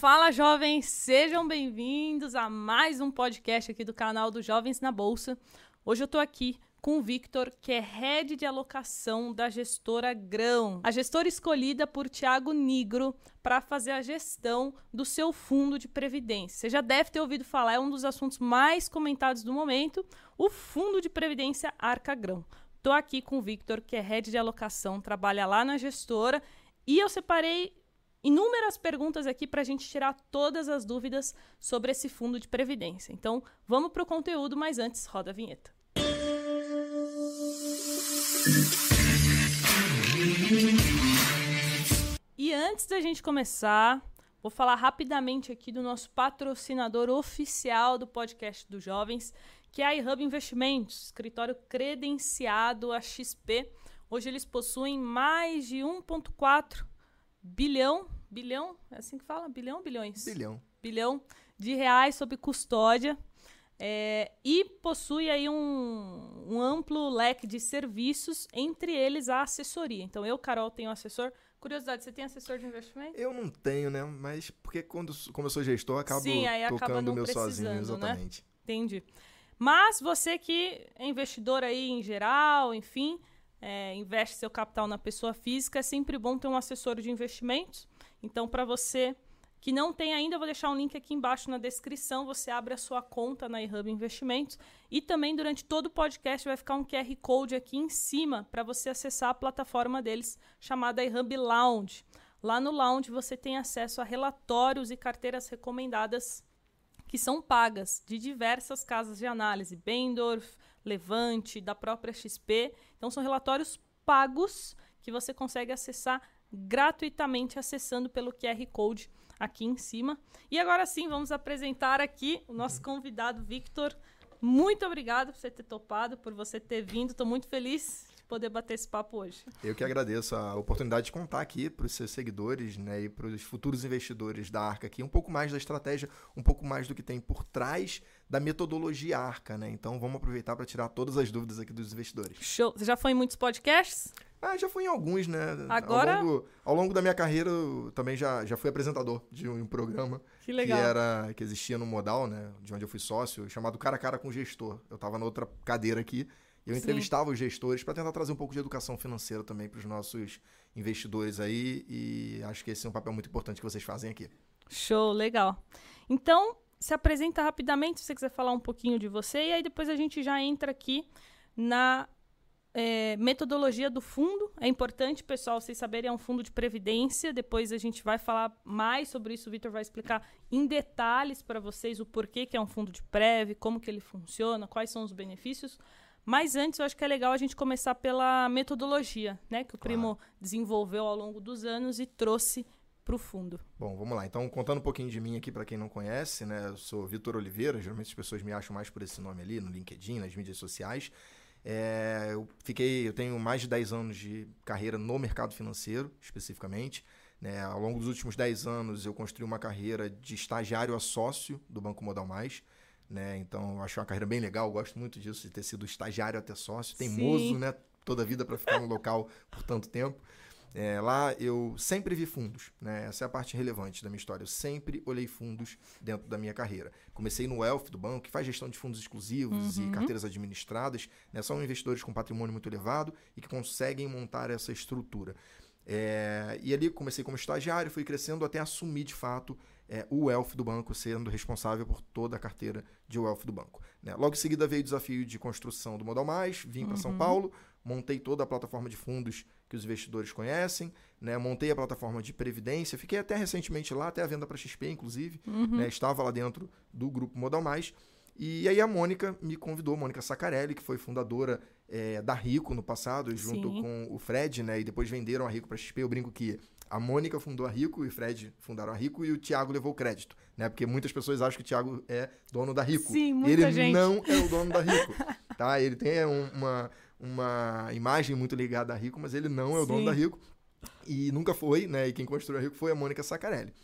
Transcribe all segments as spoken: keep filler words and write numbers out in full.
Fala, jovens! Sejam bem-vindos a mais um podcast aqui do canal do Jovens na Bolsa. Hoje eu tô aqui com o Victor, que é head de alocação da gestora Grão. A gestora escolhida por Thiago Nigro para fazer a gestão do seu fundo de previdência. Você já deve ter ouvido falar, é um dos assuntos mais comentados do momento, o fundo de previdência Arca Grão. Tô aqui com o Victor, que é head de alocação, trabalha lá na gestora, e eu separei inúmeras perguntas aqui para a gente tirar todas as dúvidas sobre esse fundo de previdência. Então, vamos para o conteúdo, mas antes, roda a vinheta. E antes da gente começar, vou falar rapidamente aqui do nosso patrocinador oficial do podcast dos Jovens, que é a iHub Investimentos, escritório credenciado a X P. Hoje eles possuem mais de um ponto quatro bilhão, bilhão, é assim que fala? Bilhão, bilhões? Bilhão. Bilhão de reais sob custódia. É, e possui aí um, um amplo leque de serviços, entre eles a assessoria. Então, eu, Carol, tenho assessor. Curiosidade, você tem assessor de investimento? Eu não tenho, né? Mas porque quando, como eu sou gestor, eu acabo Sim, aí tocando o meu sozinho, exatamente. Né? Entendi. Mas você que é investidor aí em geral, enfim, é, investe seu capital na pessoa física, é sempre bom ter um assessor de investimentos. Então, para você que não tem ainda, eu vou deixar um link aqui embaixo na descrição, você abre a sua conta na iHub Investimentos e também durante todo o podcast vai ficar um Q R Code aqui em cima para você acessar a plataforma deles chamada iHub Lounge. Lá no Lounge você tem acesso a relatórios e carteiras recomendadas que são pagas de diversas casas de análise, Bendorf, Levante, da própria X P. Então são relatórios pagos que você consegue acessar gratuitamente acessando pelo Q R Code aqui em cima. E agora sim, vamos apresentar aqui o nosso convidado, Victor. Muito obrigado por você ter topado, por você ter vindo. Estou muito feliz de poder bater esse papo hoje. Eu que agradeço a oportunidade de contar aqui para os seus seguidores, né, e para os futuros investidores da Arca aqui um pouco mais da estratégia, um pouco mais do que tem por trás da metodologia Arca, né? Então vamos aproveitar para tirar todas as dúvidas aqui dos investidores. Show! Você já foi em muitos podcasts? Ah, já fui em alguns, né? Agora... Ao longo, ao longo da minha carreira, eu também já, já fui apresentador de um programa que, legal. que, era, que existia no Modal, né? De onde eu fui sócio, chamado Cara a Cara com Gestor. Eu estava na outra cadeira aqui e eu Sim. entrevistava os gestores para tentar trazer um pouco de educação financeira também para os nossos investidores aí. E acho que esse é um papel muito importante que vocês fazem aqui. Show, legal. Então, se apresenta rapidamente, se você quiser falar um pouquinho de você. E aí depois a gente já entra aqui na... É, metodologia do fundo. É importante, pessoal, vocês saberem, é um fundo de previdência. Depois a gente vai falar mais sobre isso, o Victor vai explicar em detalhes para vocês o porquê que é um fundo de prev, como que ele funciona, quais são os benefícios. Mas antes, eu acho que é legal a gente começar pela metodologia, né, que o claro. Primo desenvolveu ao longo dos anos e trouxe para o fundo. Bom, vamos lá. Então, contando um pouquinho de mim aqui para quem não conhece, né, eu sou Vitor Oliveira, geralmente as pessoas me acham mais por esse nome ali, no LinkedIn, nas mídias sociais. É, eu, fiquei, eu tenho mais de dez anos de carreira no mercado financeiro, especificamente. Né? Ao longo dos últimos dez anos, eu construí uma carreira de estagiário a sócio do Banco Modal Mais. Né? Então, eu achei uma carreira bem legal, gosto muito disso, de ter sido estagiário até sócio. Teimoso, né? Toda a vida para ficar no local por tanto tempo. É, lá eu sempre vi fundos, né? Essa é a parte relevante da minha história. Eu sempre olhei fundos dentro da minha carreira. Comecei no Elf do banco, que faz gestão de fundos exclusivos uhum. e carteiras administradas, né? São investidores com patrimônio muito elevado e que conseguem montar essa estrutura. É, e ali comecei como estagiário, fui crescendo até assumir de fato é, o Wealth do banco, sendo responsável por toda a carteira de Wealth do banco. Né? Logo em seguida veio o desafio de construção do Modal Mais, vim para uhum. São Paulo, montei toda a plataforma de fundos que os investidores conhecem, né? Montei a plataforma de previdência, fiquei até recentemente lá, até a venda para X P, inclusive, uhum. né? Estava lá dentro do grupo Modal Mais. E aí a Mônica me convidou, Mônica Saccarelli, que foi fundadora é, da Rico no passado, junto Sim. com o Fred, né? E depois venderam a Rico para X P. Eu brinco que a Mônica fundou a Rico e o Fred fundaram a Rico e o Thiago levou o crédito, né? Porque muitas pessoas acham que o Thiago é dono da Rico. Sim, muita Ele gente. não é o dono da Rico, tá? Ele tem uma, uma imagem muito ligada à Rico, mas ele não é o Sim. dono da Rico e nunca foi, né? E quem construiu a Rico foi a Mônica Saccarelli.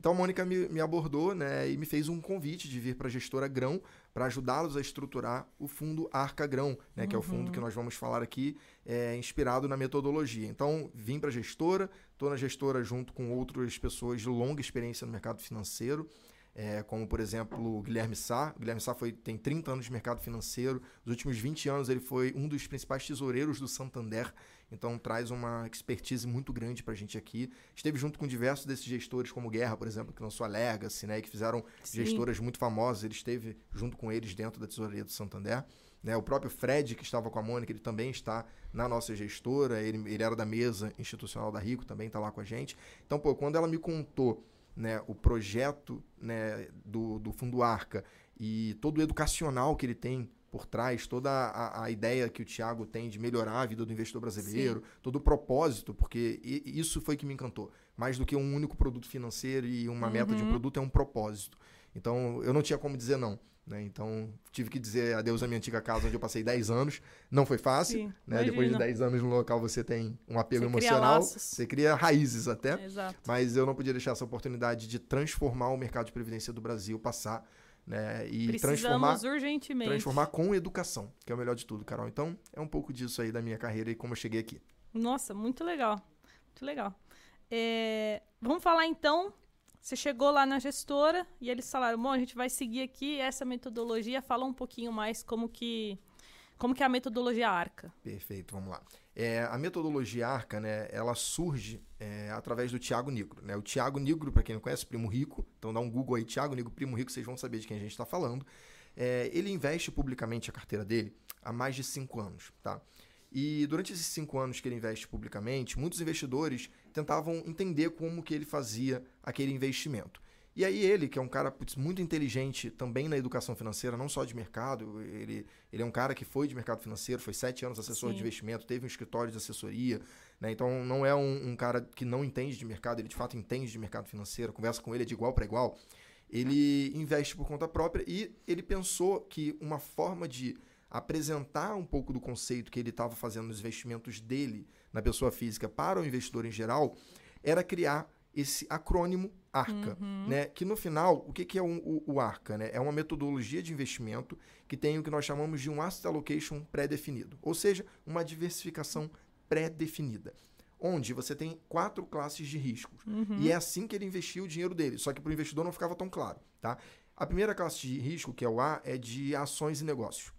Então a Mônica me, me abordou, né, e me fez um convite de vir para a gestora Grão para ajudá-los a estruturar o fundo Arca Grão, né, uhum. que é o fundo que nós vamos falar aqui, é, inspirado na metodologia. Então vim para a gestora, estou na gestora junto com outras pessoas de longa experiência no mercado financeiro, é, como por exemplo o Guilherme Sá. O Guilherme Sá foi, tem trinta anos de mercado financeiro, nos últimos vinte anos ele foi um dos principais tesoureiros do Santander, então traz uma expertise muito grande para a gente aqui. Esteve junto com diversos desses gestores, como Guerra, por exemplo, que lançou a Legacy, né, e que fizeram Sim. gestoras muito famosas, ele esteve junto com eles dentro da tesouraria do Santander. Né, o próprio Fred, que estava com a Mônica, ele também está na nossa gestora, ele, ele era da mesa institucional da Rico, também está lá com a gente. Então, pô, quando ela me contou, né, o projeto, né, do, do Fundo Arca e todo o educacional que ele tem por trás, toda a, a ideia que o Thiago tem de melhorar a vida do investidor brasileiro, Sim. todo o propósito, porque isso foi que me encantou. Mais do que um único produto financeiro e uma uhum. meta de um produto, é um propósito. Então, eu não tinha como dizer não. Né? Então, tive que dizer adeus à minha antiga casa, onde eu passei dez anos. Não foi fácil. Né? Depois de dez anos no local, você tem um apego você emocional. Cria você cria raízes até. Exato. Mas eu não podia deixar essa oportunidade de transformar o mercado de previdência do Brasil passar. Né? E Precisamos transformar, urgentemente. transformar com educação, que é o melhor de tudo, Carol. Então, é um pouco disso aí da minha carreira e como eu cheguei aqui. Nossa, muito legal. Muito legal. É... Vamos falar então... Você chegou lá na gestora e eles falaram, bom, a gente vai seguir aqui essa metodologia. Fala um pouquinho mais como que, como que é a metodologia Arca. Perfeito, vamos lá. É, a metodologia Arca, né, ela surge é, através do Thiago Nigro. Né? O Thiago Nigro, para quem não conhece, Primo Rico. Então dá um Google aí, Thiago Nigro, Primo Rico, vocês vão saber de quem a gente está falando. É, ele investe publicamente a carteira dele há mais de cinco anos, tá? E durante esses cinco anos que ele investe publicamente, muitos investidores tentavam entender como que ele fazia aquele investimento. E aí ele, que é um cara putz, muito inteligente também na educação financeira, não só de mercado, ele, ele é um cara que foi de mercado financeiro, foi sete anos assessor Sim. de investimento, teve um escritório de assessoria, né? Então não é um, um cara que não entende de mercado, ele de fato entende de mercado financeiro, conversa com ele de igual para igual. Ele investe por conta própria e ele pensou que uma forma de... apresentar um pouco do conceito que ele estava fazendo nos investimentos dele na pessoa física para o investidor em geral, era criar esse acrônimo ARCA, uhum. né? Que no final, o que, que é o, o, o ARCA? Né? É uma metodologia de investimento que tem o que nós chamamos de um asset allocation pré-definido, ou seja, uma diversificação pré-definida, onde você tem quatro classes de riscos. Uhum. E é assim que ele investiu o dinheiro dele, só que para o investidor não ficava tão claro. Tá? A primeira classe de risco, que é o A, é de ações e negócios.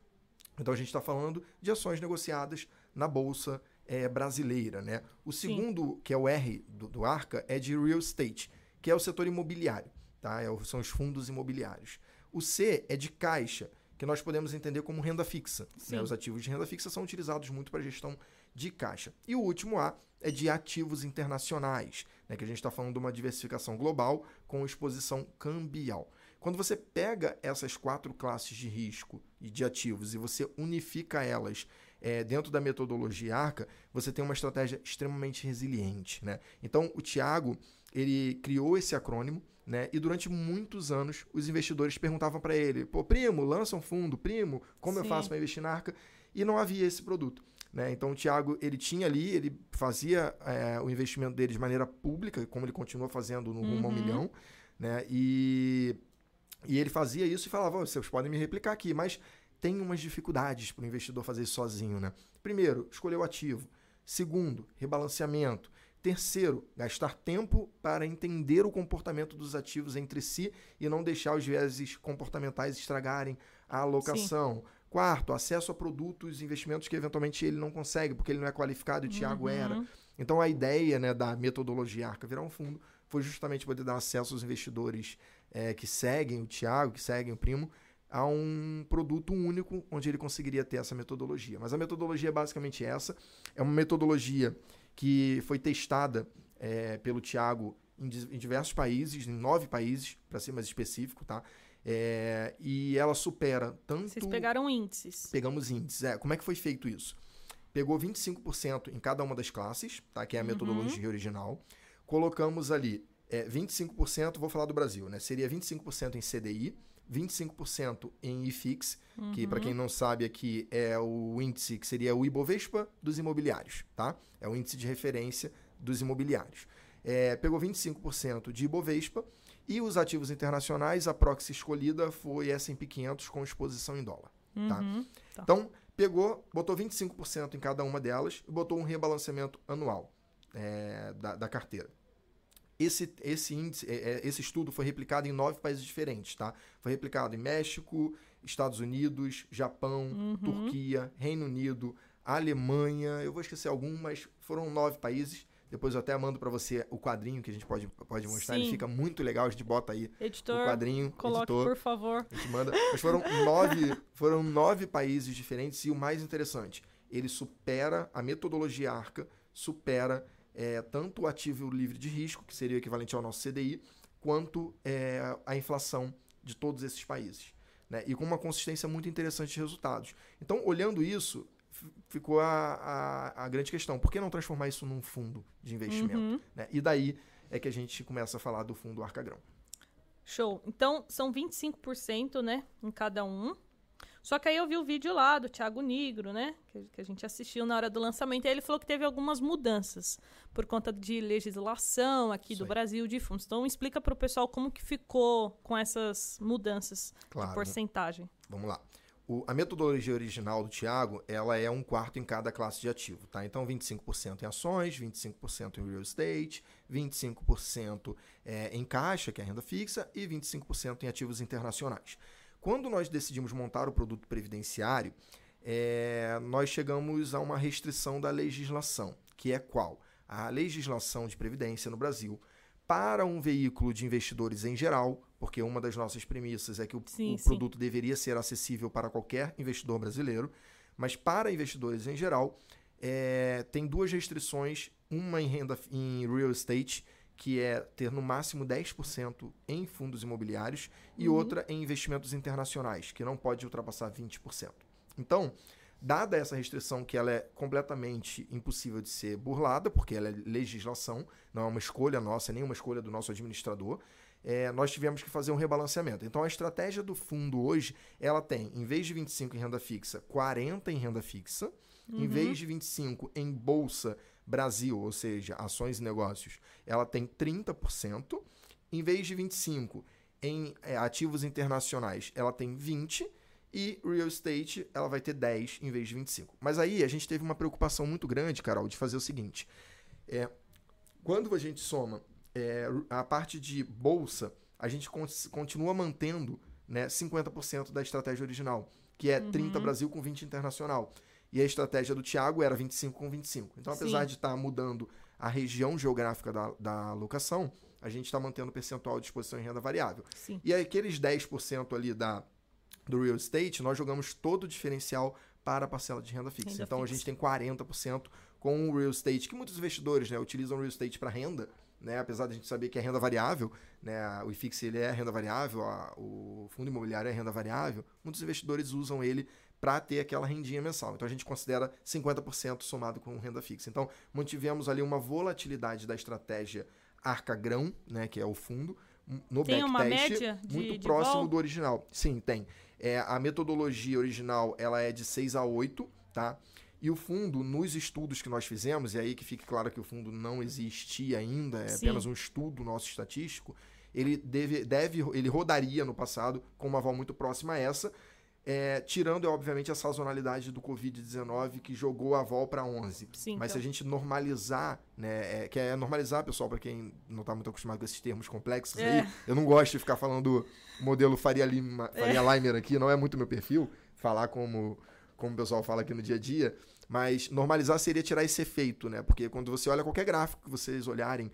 Então, a gente está falando de ações negociadas na Bolsa é, brasileira. Né? O segundo, Sim. que é o R do, do Arca, é de real estate, que é o setor imobiliário. Tá? É o, são os fundos imobiliários. O C é de caixa, que nós podemos entender como renda fixa. Né? Os ativos de renda fixa são utilizados muito para gestão de caixa. E o último A é de ativos internacionais, né? Que a gente está falando de uma diversificação global com exposição cambial. Quando você pega essas quatro classes de risco e de ativos e você unifica elas é, dentro da metodologia Arca, você tem uma estratégia extremamente resiliente. Né? Então, o Thiago ele criou esse acrônimo, né? E durante muitos anos os investidores perguntavam para ele, pô, primo, lança um fundo, primo, como Sim. eu faço para investir na Arca? E não havia esse produto. Né? Então, o Thiago, ele tinha ali, ele fazia é, o investimento dele de maneira pública, como ele continua fazendo no Rumo ao Milhão, né? E... E ele fazia isso e falava, oh, vocês podem me replicar aqui, mas tem umas dificuldades para o investidor fazer isso sozinho, né? Primeiro, escolher o ativo. Segundo, rebalanceamento. Terceiro, gastar tempo para entender o comportamento dos ativos entre si e não deixar os vieses comportamentais estragarem a alocação. Sim. Quarto, acesso a produtos e investimentos que eventualmente ele não consegue, porque ele não é qualificado e o uhum. Thiago era. Então, a ideia, né, da metodologia Arca virar um fundo foi justamente poder dar acesso aos investidores é, que seguem o Thiago, que seguem o Primo, a um produto único onde ele conseguiria ter essa metodologia. Mas a metodologia é basicamente essa. É uma metodologia que foi testada é, pelo Thiago em, em diversos países, em nove países, para ser mais específico, tá? É, e ela supera tanto... Vocês pegaram índices. Pegamos índices. É, como é que foi feito isso? Pegou vinte e cinco por cento em cada uma das classes, tá? Que é a metodologia uhum. original. Colocamos ali é, vinte e cinco por cento, vou falar do Brasil, né? Seria vinte e cinco por cento em C D I, vinte e cinco por cento em I F I X, uhum. que para quem não sabe aqui é o índice que seria o Ibovespa dos imobiliários, tá? É o índice de referência dos imobiliários. É, pegou vinte e cinco por cento de Ibovespa E os ativos internacionais, a proxy escolhida foi S e P quinhentos com exposição em dólar. Uhum, tá? Tá. Então, pegou, botou vinte e cinco por cento em cada uma delas e botou um rebalanceamento anual é, da, da carteira. Esse, esse, índice, esse estudo foi replicado em nove países diferentes, tá? Foi replicado em México, Estados Unidos, Japão, uhum. Turquia, Reino Unido, Alemanha, eu vou esquecer algum, mas foram nove países. Depois eu até mando para você o quadrinho que a gente pode, pode mostrar. Sim. Ele fica muito legal, a gente bota aí editor, o quadrinho. Coloque, editor, por favor. A gente manda. Mas foram nove, foram nove países diferentes e o mais interessante, ele supera, a metodologia ARCA supera... É, tanto o ativo livre de risco, que seria o equivalente ao nosso C D I, quanto é, a inflação de todos esses países, né? E com uma consistência muito interessante de resultados. Então, olhando isso, ficou a, a, a grande questão, por que não transformar isso num fundo de investimento? Uhum. Né? E daí é que a gente começa a falar do fundo Arca Grão. Show! Então, são vinte e cinco por cento, né, em cada um. Só que aí eu vi o vídeo lá do Thiago Nigro, né? Que, que a gente assistiu na hora do lançamento. E aí ele falou que teve algumas mudanças por conta de legislação aqui do Brasil de fundos. Então explica para o pessoal como que ficou com essas mudanças claro, de porcentagem. Vamos lá. O, a metodologia original do Thiago, ela é um quarto em cada classe de ativo, tá? Então vinte e cinco por cento em ações, vinte e cinco por cento em real estate, vinte e cinco por cento é, em caixa, que é a renda fixa, e vinte e cinco por cento em ativos internacionais. Quando nós decidimos montar o produto previdenciário, é, nós chegamos a uma restrição da legislação, que é qual? A legislação de previdência no Brasil, para um veículo de investidores em geral, porque uma das nossas premissas é que o, sim, o produto sim. deveria ser acessível para qualquer investidor brasileiro, mas para investidores em geral, é, tem duas restrições, uma em renda em real estate, que é ter no máximo dez por cento em fundos imobiliários e uhum. outra em investimentos internacionais, que não pode ultrapassar vinte por cento. Então, dada essa restrição que ela é completamente impossível de ser burlada, porque ela é legislação, não é uma escolha nossa, nem uma escolha do nosso administrador, é, nós tivemos que fazer um rebalanceamento. Então, a estratégia do fundo hoje, ela tem, em vez de vinte e cinco em renda fixa, quarenta em renda fixa, uhum. em vez de vinte e cinco em bolsa, Brasil, ou seja, ações e negócios, ela tem trinta por cento. Em vez de vinte e cinco por cento em é, ativos internacionais, ela tem vinte por cento. E real estate, ela vai ter dez por cento em vez de vinte e cinco por cento. Mas aí a gente teve uma preocupação muito grande, Carol, de fazer o seguinte. É, quando a gente soma é, a parte de bolsa, a gente con- continua mantendo, né, cinquenta por cento da estratégia original, que é uhum. trinta por cento Brasil com vinte por cento internacional. E a estratégia do Thiago era vinte e cinco com vinte e cinco. Então, apesar Sim. de estar mudando a região geográfica da, da alocação, a gente está mantendo o percentual de exposição em renda variável. Sim. E aqueles dez por cento ali da, do real estate, nós jogamos todo o diferencial para a parcela de renda fixa. Renda então, fixa. A gente tem quarenta por cento com o real estate, que muitos investidores, né, utilizam o real estate para renda, né, apesar de a gente saber que é renda variável, né, o IFIX ele é renda variável, a, o fundo imobiliário é renda variável, muitos investidores usam ele para ter aquela rendinha mensal. Então, a gente considera cinquenta por cento somado com renda fixa. Então, mantivemos ali uma volatilidade da estratégia Arca Grão, né, que é o fundo, no tem backtest, uma média de, muito de próximo vol? Do original. Sim, tem. É, a metodologia original ela é de seis a oito, tá? E o fundo, nos estudos que nós fizemos, e aí que fique claro que o fundo não existia ainda, é Sim. apenas um estudo nosso estatístico, ele, deve, deve, ele rodaria no passado com uma vol muito próxima a essa, É, tirando, obviamente, a sazonalidade do covid dezenove, que jogou a vol para onze. Sim, mas então, se a gente normalizar, né, é, que é normalizar, pessoal, para quem não está muito acostumado com esses termos complexos, é. aí, eu não gosto de ficar falando modelo Faria, Lima, Faria é. Limer aqui, não é muito meu perfil, falar como, como o pessoal fala aqui no dia a dia, mas normalizar seria tirar esse efeito, né? Porque quando você olha qualquer gráfico que vocês olharem,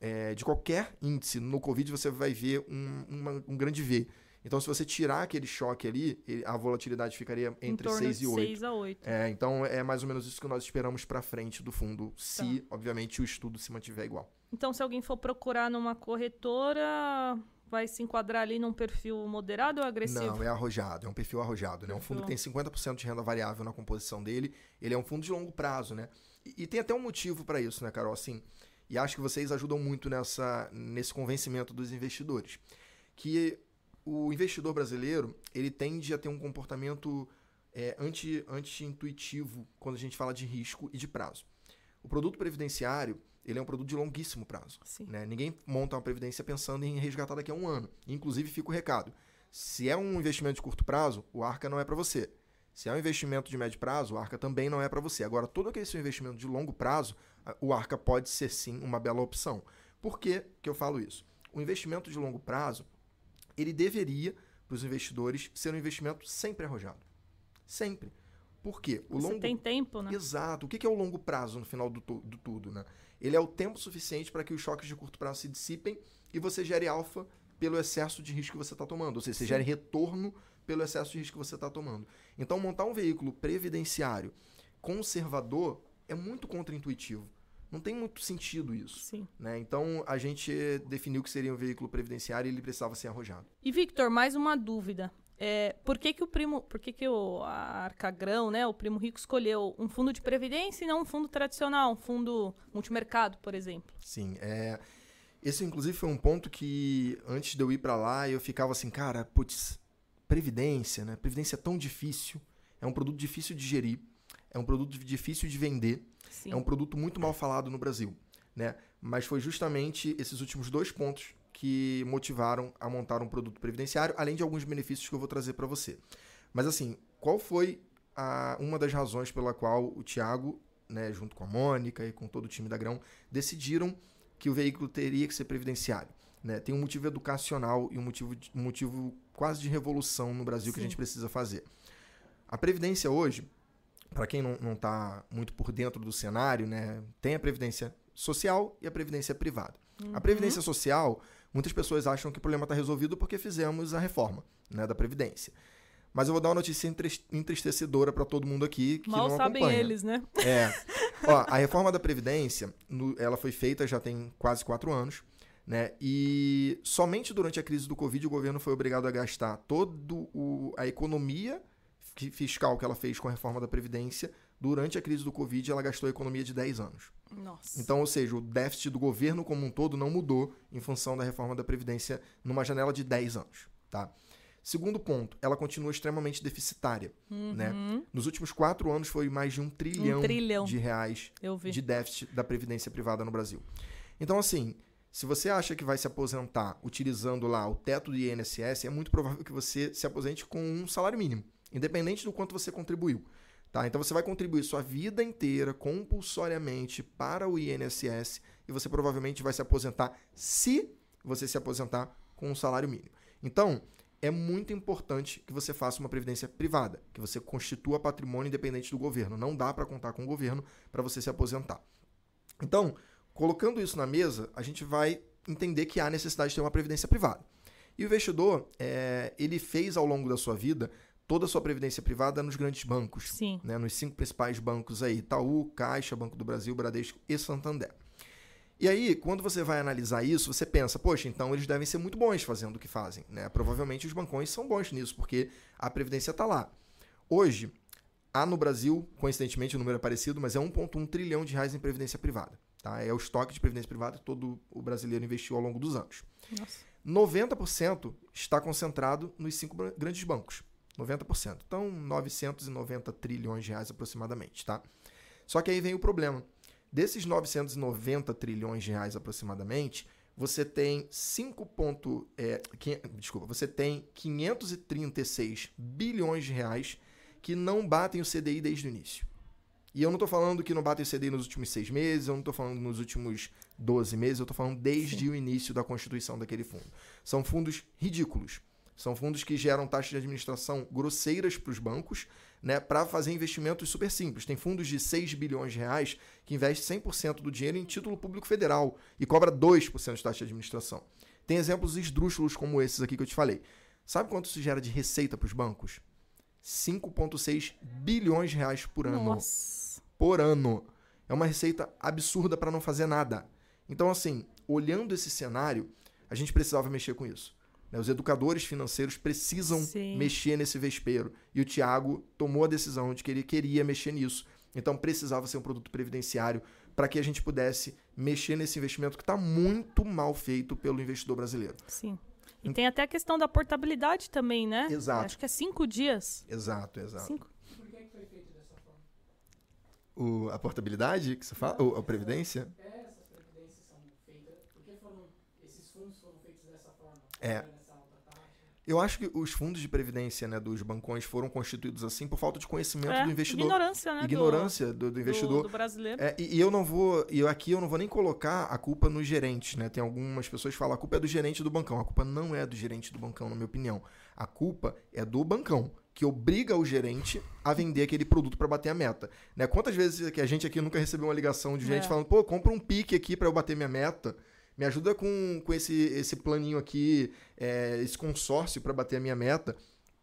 é, de qualquer índice, no Covid você vai ver um, uma, um grande V. Então, se você tirar aquele choque ali, a volatilidade ficaria entre seis e oito. seis a oito. É, então, é mais ou menos isso que nós esperamos para frente do fundo, se, tá. obviamente, o estudo se mantiver igual. Então, se alguém for procurar numa corretora, vai se enquadrar ali num perfil moderado ou agressivo? Não, é arrojado, é um perfil arrojado, né? É um fundo que tem cinquenta por cento de renda variável na composição dele, ele é um fundo de longo prazo, né? E, e tem até um motivo para isso, né, Carol? Assim, e acho que vocês ajudam muito nessa, nesse convencimento dos investidores, que o investidor brasileiro, ele tende a ter um comportamento é, anti, anti-intuitivo quando a gente fala de risco e de prazo. O produto previdenciário, ele é um produto de longuíssimo prazo. Né? Ninguém monta uma previdência pensando em resgatar daqui a um ano. Inclusive, fica o recado. Se é um investimento de curto prazo, o Arca não é para você. Se é um investimento de médio prazo, o Arca também não é para você. Agora, todo aquele seu investimento de longo prazo, o Arca pode ser, sim, uma bela opção. Por que que eu falo isso? O investimento de longo prazo, ele deveria, para os investidores, ser um investimento sempre arrojado. Sempre. Por quê? O Você longo... tem tempo, né? Exato. O que é o longo prazo no final do, do tudo, né? Ele é o tempo suficiente para que os choques de curto prazo se dissipem e você gere alfa pelo excesso de risco que você está tomando. Ou seja, você Sim. gere retorno pelo excesso de risco que você está tomando. Então, montar um veículo previdenciário conservador é muito contraintuitivo. Não tem muito sentido isso. Sim. Né? Então, a gente definiu que seria um veículo previdenciário e ele precisava ser arrojado. E, Victor, mais uma dúvida. É, por que que o primo, por que que o Arca Grão, né, o Primo Rico, escolheu um fundo de previdência e não um fundo tradicional, um fundo multimercado, por exemplo? Sim, é, esse inclusive foi um ponto que antes de eu ir para lá eu ficava assim, cara, putz, previdência, né? Previdência é tão difícil, é um produto difícil de gerir, é um produto difícil de vender, Sim. é um produto muito mal falado no Brasil, né? Mas foi justamente esses últimos dois pontos que motivaram a montar um produto previdenciário, além de alguns benefícios que eu vou trazer para você. Mas assim, qual foi a, uma das razões pela qual o Thiago, né, junto com a Mônica e com todo o time da Grão, decidiram que o veículo teria que ser previdenciário? Né? Tem um motivo educacional e um motivo, um motivo quase de revolução no Brasil Sim. que a gente precisa fazer. A previdência hoje, para quem não está muito por dentro do cenário, né, tem a previdência social e a previdência privada. Uhum. A previdência social... Muitas pessoas acham que o problema está resolvido porque fizemos a reforma, né, da Previdência. Mas eu vou dar uma notícia entristecedora para todo mundo aqui que Mal não acompanha. Mal sabem eles, né? É. Ó, a reforma da Previdência, no, ela foi feita já tem quase quatro anos, né? E somente durante a crise do Covid o governo foi obrigado a gastar toda a economia fiscal que ela fez com a reforma da Previdência. Durante a crise do Covid, ela gastou a economia de dez anos. Nossa. Então, ou seja, o déficit do governo como um todo não mudou em função da reforma da Previdência numa janela de dez anos. Tá? Segundo ponto, ela continua extremamente deficitária. Uhum. Né? Nos últimos quatro anos foi mais de um trilhão, um trilhão. de reais de déficit da Previdência privada no Brasil. Então, assim, se você acha que vai se aposentar utilizando lá o teto do I N S S, é muito provável que você se aposente com um salário mínimo, independente do quanto você contribuiu. Tá, então você vai contribuir sua vida inteira, compulsoriamente, para o I N S S e você provavelmente vai se aposentar, se você se aposentar, com um salário mínimo. Então, é muito importante que você faça uma previdência privada, que você constitua patrimônio independente do governo. Não dá para contar com o governo para você se aposentar. Então, colocando isso na mesa, a gente vai entender que há necessidade de ter uma previdência privada. E o investidor, é, ele fez ao longo da sua vida... toda a sua previdência privada nos grandes bancos. Sim. Né, nos cinco principais bancos aí, Itaú, Caixa, Banco do Brasil, Bradesco e Santander. E aí, quando você vai analisar isso, você pensa, poxa, então eles devem ser muito bons fazendo o que fazem. Né? Provavelmente os bancões são bons nisso, porque a previdência está lá. Hoje, há no Brasil, coincidentemente o número é parecido, mas é um vírgula um trilhão de reais em previdência privada. Tá? É o estoque de previdência privada que todo o brasileiro investiu ao longo dos anos. Nossa. noventa por cento está concentrado nos cinco grandes bancos. noventa por cento. Então, novecentos e noventa trilhões de reais aproximadamente, tá? Só que aí vem o problema. Desses novecentos e noventa trilhões de reais aproximadamente, você tem cinco ponto, é, que, desculpa, você tem quinhentos e trinta e seis bilhões de reais que não batem o C D I desde o início. E eu não tô falando que não batem o C D I nos últimos seis meses, eu não tô falando nos últimos doze meses, eu tô falando desde Sim. o início da constituição daquele fundo. São fundos ridículos. São fundos que geram taxas de administração grosseiras para os bancos, né, para fazer investimentos super simples. Tem fundos de seis bilhões de reais que investem cem por cento do dinheiro em título público federal e cobra dois por cento de taxa de administração. Tem exemplos esdrúxulos como esses aqui que eu te falei. Sabe quanto isso gera de receita para os bancos? cinco vírgula seis bilhões de reais por ano. Nossa. Por ano. É uma receita absurda para não fazer nada. Então, assim, olhando esse cenário, a gente precisava mexer com isso. Os educadores financeiros precisam Sim. mexer nesse vespeiro. E o Thiago tomou a decisão de que ele queria mexer nisso. Então, precisava ser um produto previdenciário para que a gente pudesse mexer nesse investimento que está muito mal feito pelo investidor brasileiro. Sim. E Ent... tem até a questão da portabilidade também, né? Exato. Acho que é cinco dias. Exato, exato. Cinco. Por que foi feito dessa forma? O, a portabilidade que você fala? Não, ou a previdência? É, essa É. Eu acho que os fundos de previdência, né, dos bancões foram constituídos assim por falta de conhecimento é, do investidor. Ignorância, né? Ignorância do, do, do investidor. Do, do brasileiro. É, e, e eu não vou, e aqui eu não vou nem colocar a culpa nos gerentes, né? Tem algumas pessoas que falam a culpa é do gerente do bancão. A culpa não é do gerente do bancão, na minha opinião. A culpa é do bancão, que obriga o gerente a vender aquele produto para bater a meta. Né? Quantas vezes que a gente aqui nunca recebeu uma ligação de gerente é. falando, pô, compra um pique aqui para eu bater minha meta. Me ajuda com, com esse, esse planinho aqui, é, esse consórcio para bater a minha meta.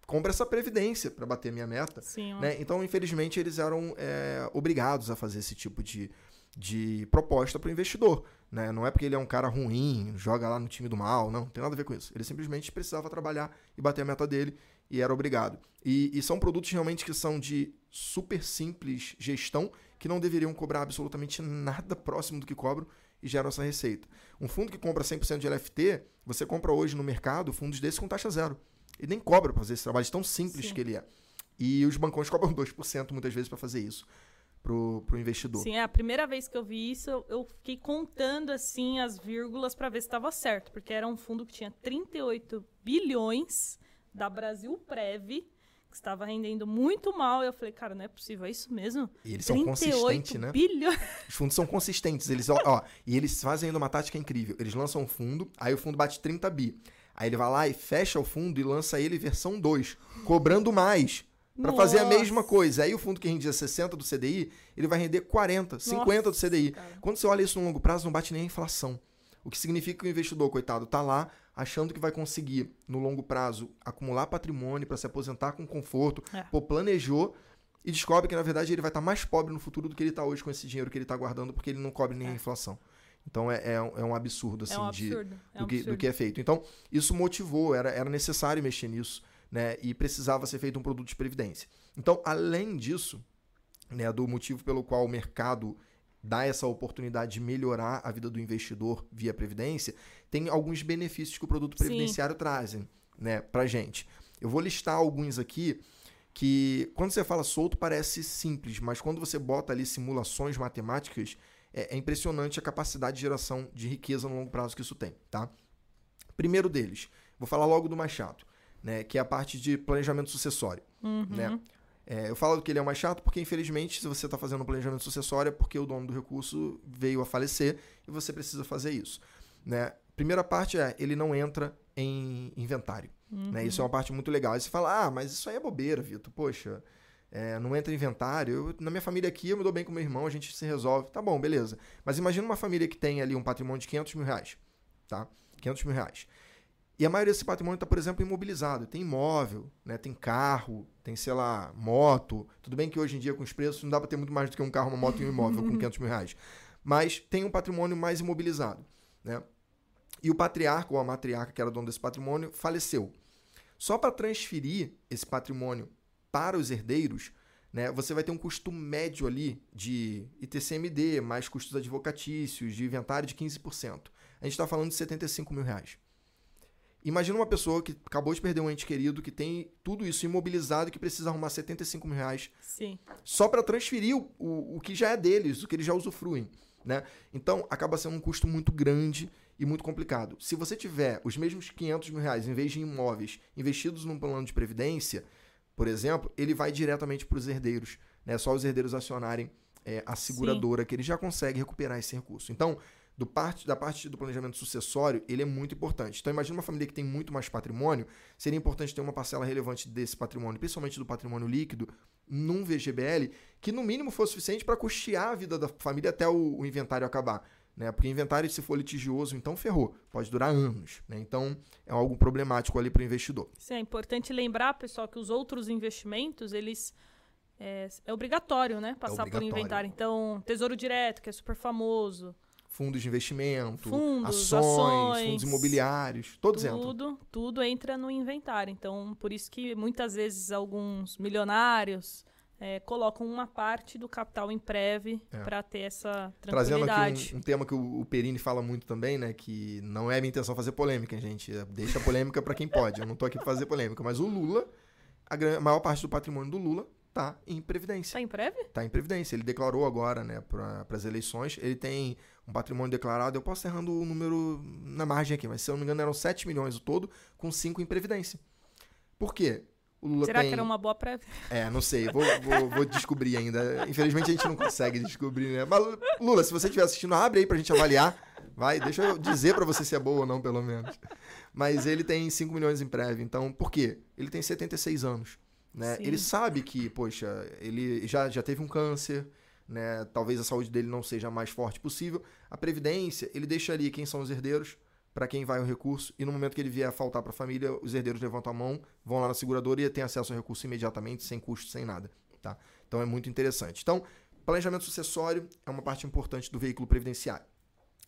Compra essa previdência para bater a minha meta. Sim, né? Então, infelizmente, eles eram é, obrigados a fazer esse tipo de, de proposta para o investidor. Né? Não é porque ele é um cara ruim, joga lá no time do mal, não, não tem nada a ver com isso. Ele simplesmente precisava trabalhar e bater a meta dele e era obrigado. E, e são produtos realmente que são de super simples gestão, que não deveriam cobrar absolutamente nada próximo do que cobram, e geram essa receita. Um fundo que compra cem por cento de L F T, você compra hoje no mercado fundos desses com taxa zero. E nem cobra para fazer esse trabalho tão simples Sim. que ele é. E os bancões cobram dois por cento muitas vezes para fazer isso para o investidor. Sim, é a primeira vez que eu vi isso, eu, eu fiquei contando assim as vírgulas para ver se estava certo, porque era um fundo que tinha trinta e oito bilhões da Brasilprev, que estava rendendo muito mal. E eu falei, cara, não é possível, é isso mesmo? E eles são consistentes, né? Bilhões. Os fundos são consistentes. Eles, ó, ó, e eles fazem ainda uma tática incrível. Eles lançam um fundo, aí o fundo bate trinta bi. Aí ele vai lá e fecha o fundo e lança ele versão dois, cobrando mais para fazer a mesma coisa. Aí o fundo que rendia sessenta do C D I, ele vai render quarenta, cinquenta Nossa, do C D I. Cara. Quando você olha isso no longo prazo, não bate nem a inflação. O que significa que o investidor, coitado, está lá achando que vai conseguir, no longo prazo, acumular patrimônio para se aposentar com conforto, é. pô, planejou e descobre que, na verdade, ele vai estar tá mais pobre no futuro do que ele está hoje com esse dinheiro que ele está guardando, porque ele não cobre nem é. a inflação. Então, é, é, é um absurdo, assim, é um absurdo. De, do, é um absurdo. Que, do que é feito. Então, isso motivou, era, era necessário mexer nisso, né? E precisava ser feito um produto de previdência. Então, além disso, né, do motivo pelo qual o mercado dá essa oportunidade de melhorar a vida do investidor via previdência, tem alguns benefícios que o produto previdenciário Sim. trazem, né, pra gente. Eu vou listar alguns aqui que, quando você fala solto, parece simples, mas quando você bota ali simulações matemáticas, é, é impressionante a capacidade de geração de riqueza no longo prazo que isso tem, tá? Primeiro deles, vou falar logo do mais chato, né, que é a parte de planejamento sucessório, uhum. né? É, eu falo que ele é o mais chato porque, infelizmente, se você está fazendo um planejamento sucessório é porque o dono do recurso veio a falecer e você precisa fazer isso. Né? Primeira parte é, ele não entra em inventário. Uhum. Né? Isso é uma parte muito legal. Aí você fala, ah, mas isso aí é bobeira, Vitor. Poxa, é, não entra em inventário. Eu, na minha família aqui, eu me dou bem com meu irmão, a gente se resolve. Tá bom, beleza. Mas imagina uma família que tem ali um patrimônio de quinhentos mil reais. Tá? quinhentos mil reais. E a maioria desse patrimônio está, por exemplo, imobilizado. Tem imóvel, né? Tem carro, tem, sei lá, moto. Tudo bem que hoje em dia, com os preços, não dá para ter muito mais do que um carro, uma moto e um imóvel com quinhentos mil reais. Mas tem um patrimônio mais imobilizado. Né? E o patriarca ou a matriarca, que era dono desse patrimônio, faleceu. Só para transferir esse patrimônio para os herdeiros, né, você vai ter um custo médio ali de I T C M D, mais custos advocatícios, de inventário de quinze por cento. A gente está falando de setenta e cinco mil reais. Imagina uma pessoa que acabou de perder um ente querido, que tem tudo isso imobilizado e que precisa arrumar setenta e cinco mil reais Sim. só para transferir o, o, o que já é deles, o que eles já usufruem. Né? Então, acaba sendo um custo muito grande e muito complicado. Se você tiver os mesmos quinhentos mil reais, em vez de imóveis, investidos num plano de previdência, por exemplo, ele vai diretamente para os herdeiros. Né? Só os herdeiros acionarem é, a seguradora, Sim. que ele já consegue recuperar esse recurso. Então, Do parte, da parte do planejamento sucessório, ele é muito importante. Então, imagina uma família que tem muito mais patrimônio, seria importante ter uma parcela relevante desse patrimônio, principalmente do patrimônio líquido, num V G B L, que no mínimo fosse suficiente para custear a vida da família até o, o inventário acabar. Né? Porque inventário, se for litigioso, então ferrou. Pode durar anos. Né? Então, é algo problemático ali para o investidor. Isso é importante lembrar, pessoal, que os outros investimentos, eles... É, é obrigatório, né? Passar é obrigatório. por inventário. Então, Tesouro Direto, que é super famoso... Fundos de investimento, fundos, ações, ações, fundos imobiliários, todos tudo, entram. Tudo entra no inventário. Então, por isso que muitas vezes alguns milionários é, colocam uma parte do capital em prévio é. para ter essa tranquilidade. Trazendo aqui um, um tema que o, o Perini fala muito também, né? Que não é minha intenção fazer polêmica, gente. Deixa a polêmica para quem pode. Eu não estou aqui para fazer polêmica. Mas o Lula, a, grande, a maior parte do patrimônio do Lula, tá em previdência. Tá em prévio? Tá em previdência. Ele declarou agora, né, para as eleições. Ele tem um patrimônio declarado, eu posso errando o número na margem aqui, mas se eu não me engano eram sete milhões o todo, com cinco em previdência. Por quê? O Lula Será tem... que era uma boa prévia? É, não sei, vou, vou, vou descobrir ainda. Infelizmente a gente não consegue descobrir, né? Mas Lula, se você estiver assistindo, abre aí pra gente avaliar. Vai, deixa eu dizer pra você se é boa ou não, pelo menos. Mas ele tem cinco milhões em prévia, então por quê? Ele tem setenta e seis anos, né? Sim. Ele sabe que, poxa, ele já, já teve um câncer, né? Talvez a saúde dele não seja a mais forte possível. A previdência, ele deixa ali quem são os herdeiros, para quem vai o recurso, e no momento que ele vier a faltar para a família, os herdeiros levantam a mão, vão lá na seguradora e têm acesso ao recurso imediatamente, sem custo, sem nada. Tá? Então é muito interessante. Então, planejamento sucessório é uma parte importante do veículo previdenciário.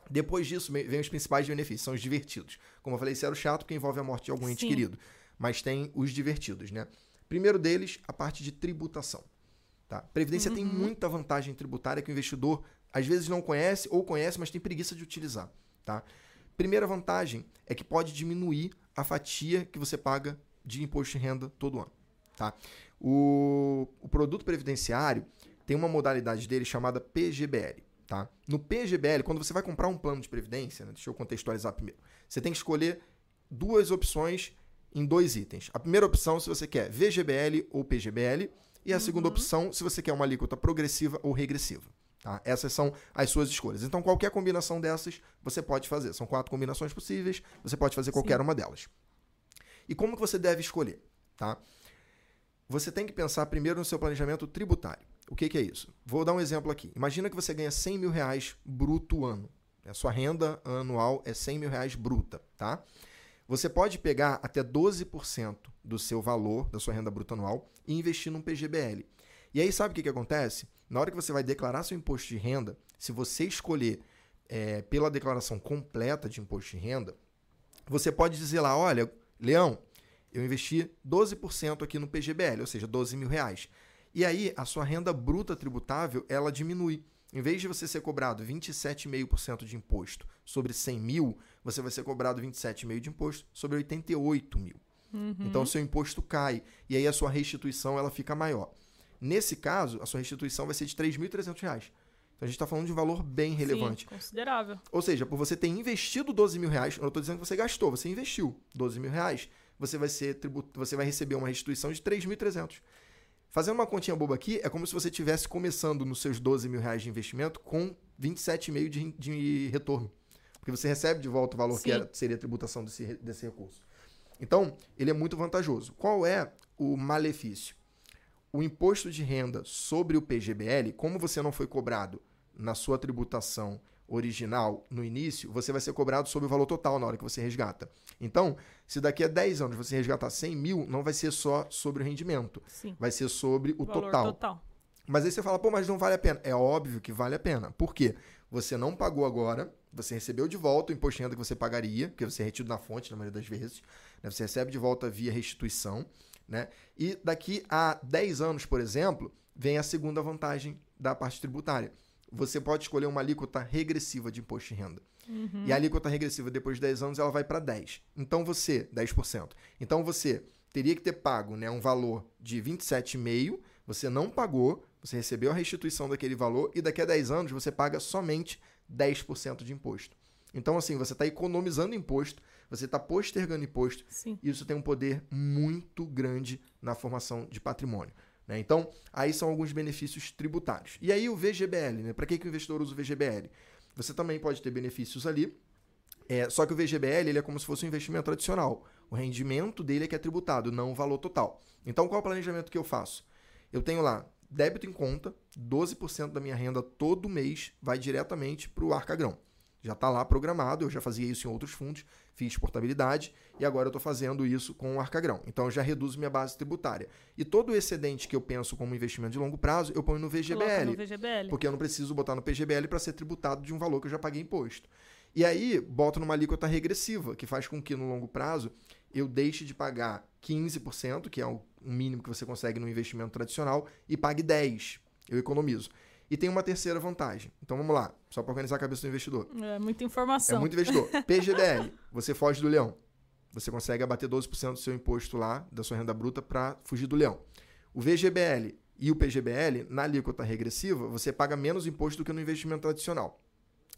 Depois disso, vem os principais benefícios, são os divertidos. Como eu falei, isso era o chato, que envolve a morte de algum ente querido. Mas tem os divertidos, né? Primeiro deles, a parte de tributação. Tá? Previdência uhum. tem muita vantagem tributária que o investidor, às vezes, não conhece, ou conhece, mas tem preguiça de utilizar. Tá? Primeira vantagem é que pode diminuir a fatia que você paga de imposto de renda todo ano. Tá? O, o produto previdenciário tem uma modalidade dele chamada P G B L. Tá? No P G B L, quando você vai comprar um plano de previdência, né, deixa eu contextualizar primeiro, você tem que escolher duas opções em dois itens. A primeira opção se você quer V G B L ou P G B L e a uhum. segunda opção se você quer uma alíquota progressiva ou regressiva. Tá? Essas são as suas escolhas. Então, qualquer combinação dessas você pode fazer. São quatro combinações possíveis, você pode fazer qualquer Sim. uma delas. E como que você deve escolher? Tá? Você tem que pensar primeiro no seu planejamento tributário. O que, que é isso? Vou dar um exemplo aqui. Imagina que você ganha cem mil reais bruto ano. A sua renda anual é cem mil reais bruta. Tá? Você pode pegar até doze por cento do seu valor, da sua renda bruta anual, e investir num P G B L. E aí, sabe o que, que acontece? Na hora que você vai declarar seu imposto de renda, se você escolher é, pela declaração completa de imposto de renda, você pode dizer lá, olha, Leão, eu investi doze por cento aqui no P G B L, ou seja, doze mil reais. E aí, a sua renda bruta tributável, ela diminui. Em vez de você ser cobrado vinte e sete vírgula cinco por cento de imposto sobre cem mil, você vai ser cobrado vinte e sete vírgula cinco por cento de imposto sobre oitenta e oito mil. Uhum. Então, o seu imposto cai. E aí, a sua restituição ela fica maior. Nesse caso, a sua restituição vai ser de três mil e trezentos reais. Então, a gente está falando de um valor bem relevante. Sim, considerável. Ou seja, por você ter investido doze mil reais, eu não estou dizendo que você gastou, você investiu doze mil reais, você vai, ser tributo, você vai receber uma restituição de três mil e trezentos. Fazendo uma continha boba aqui, é como se você estivesse começando nos seus doze mil reais de investimento com vinte e sete vírgula cinco de, de retorno. Porque você recebe de volta o valor Sim. que era, seria a tributação desse, desse recurso. Então, ele é muito vantajoso. Qual é o malefício? O imposto de renda sobre o P G B L, como você não foi cobrado na sua tributação original no início, você vai ser cobrado sobre o valor total na hora que você resgata. Então, se daqui a dez anos você resgatar cem mil, não vai ser só sobre o rendimento, Sim. vai ser sobre o, o total. total. Mas aí você fala, pô, mas não vale a pena. É óbvio que vale a pena. Por quê? Você não pagou agora, você recebeu de volta o imposto de renda que você pagaria, porque você é retido na fonte na maioria das vezes, né? Você recebe de volta via restituição. Né? E daqui a dez anos, por exemplo, vem a segunda vantagem da parte tributária. Você pode escolher uma alíquota regressiva de imposto de renda. Uhum. E a alíquota regressiva, depois de dez anos, ela vai para dez por cento. Então você, dez por cento. Então você teria que ter pago, né, um valor de vinte e sete vírgula cinco por cento, você não pagou, você recebeu a restituição daquele valor e daqui a dez anos você paga somente dez por cento de imposto. Então, assim, você está economizando imposto, você está postergando imposto, Sim. e isso tem um poder muito grande na formação de patrimônio. Né? Então, aí são alguns benefícios tributários. E aí o V G B L, né? Para que, que o investidor usa o V G B L? Você também pode ter benefícios ali, é, só que o V G B L ele é como se fosse um investimento tradicional. O rendimento dele é que é tributado, não o valor total. Então, qual é o planejamento que eu faço? Eu tenho lá débito em conta, doze por cento da minha renda todo mês vai diretamente para o Arca Grão. Já está lá programado, eu já fazia isso em outros fundos, fiz portabilidade e agora eu estou fazendo isso com o Arca Grão. Então, eu já reduzo minha base tributária. E todo o excedente que eu penso como investimento de longo prazo, eu ponho no V G B L, no V G B L. Porque eu não preciso botar no P G B L para ser tributado de um valor que eu já paguei imposto. E aí, boto numa alíquota regressiva, que faz com que no longo prazo eu deixe de pagar quinze por cento, que é o mínimo que você consegue no investimento tradicional, e pague dez por cento. Eu economizo. E tem uma terceira vantagem. Então, vamos lá. Só para organizar a cabeça do investidor. É muita informação. É muito investidor. P G B L, você foge do leão. Você consegue abater doze por cento do seu imposto lá, da sua renda bruta, para fugir do leão. O V G B L e o P G B L, na alíquota regressiva, você paga menos imposto do que no investimento tradicional.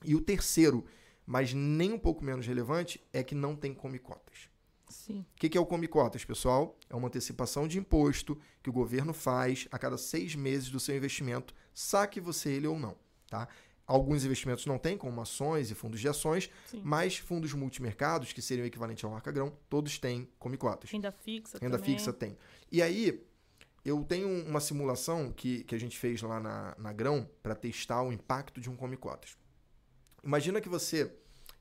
E o terceiro, mas nem um pouco menos relevante, é que não tem come-cotas. Sim. O que, que é o come-cotas, pessoal? É uma antecipação de imposto que o governo faz a cada seis meses do seu investimento, saque você ele ou não. Tá? Alguns investimentos não têm, como ações e fundos de ações, Sim. mas fundos multimercados, que seriam equivalente ao Arca Grão, todos têm come-cotas. Renda fixa Renda também. fixa tem. E aí, eu tenho uma simulação que, que a gente fez lá na, na Grão para testar o impacto de um come-cotas. Imagina que você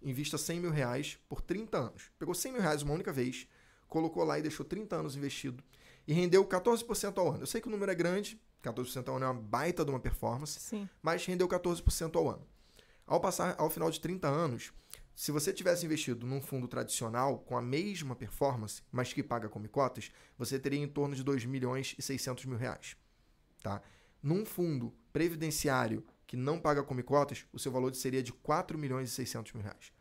invista cem mil reais por trinta anos. Pegou cem mil reais uma única vez, colocou lá e deixou trinta anos investido e rendeu quatorze por cento ao ano. Eu sei que o número é grande, quatorze por cento ao ano é uma baita de uma performance, Sim. mas rendeu quatorze por cento ao ano. Ao passar ao final de trinta anos, se você tivesse investido num fundo tradicional com a mesma performance, mas que paga come-cotas, você teria em torno de dois milhões e seiscentos mil reais. Tá? Num fundo previdenciário que não paga come-cotas, o seu valor seria de quatro milhões e seiscentos mil reais.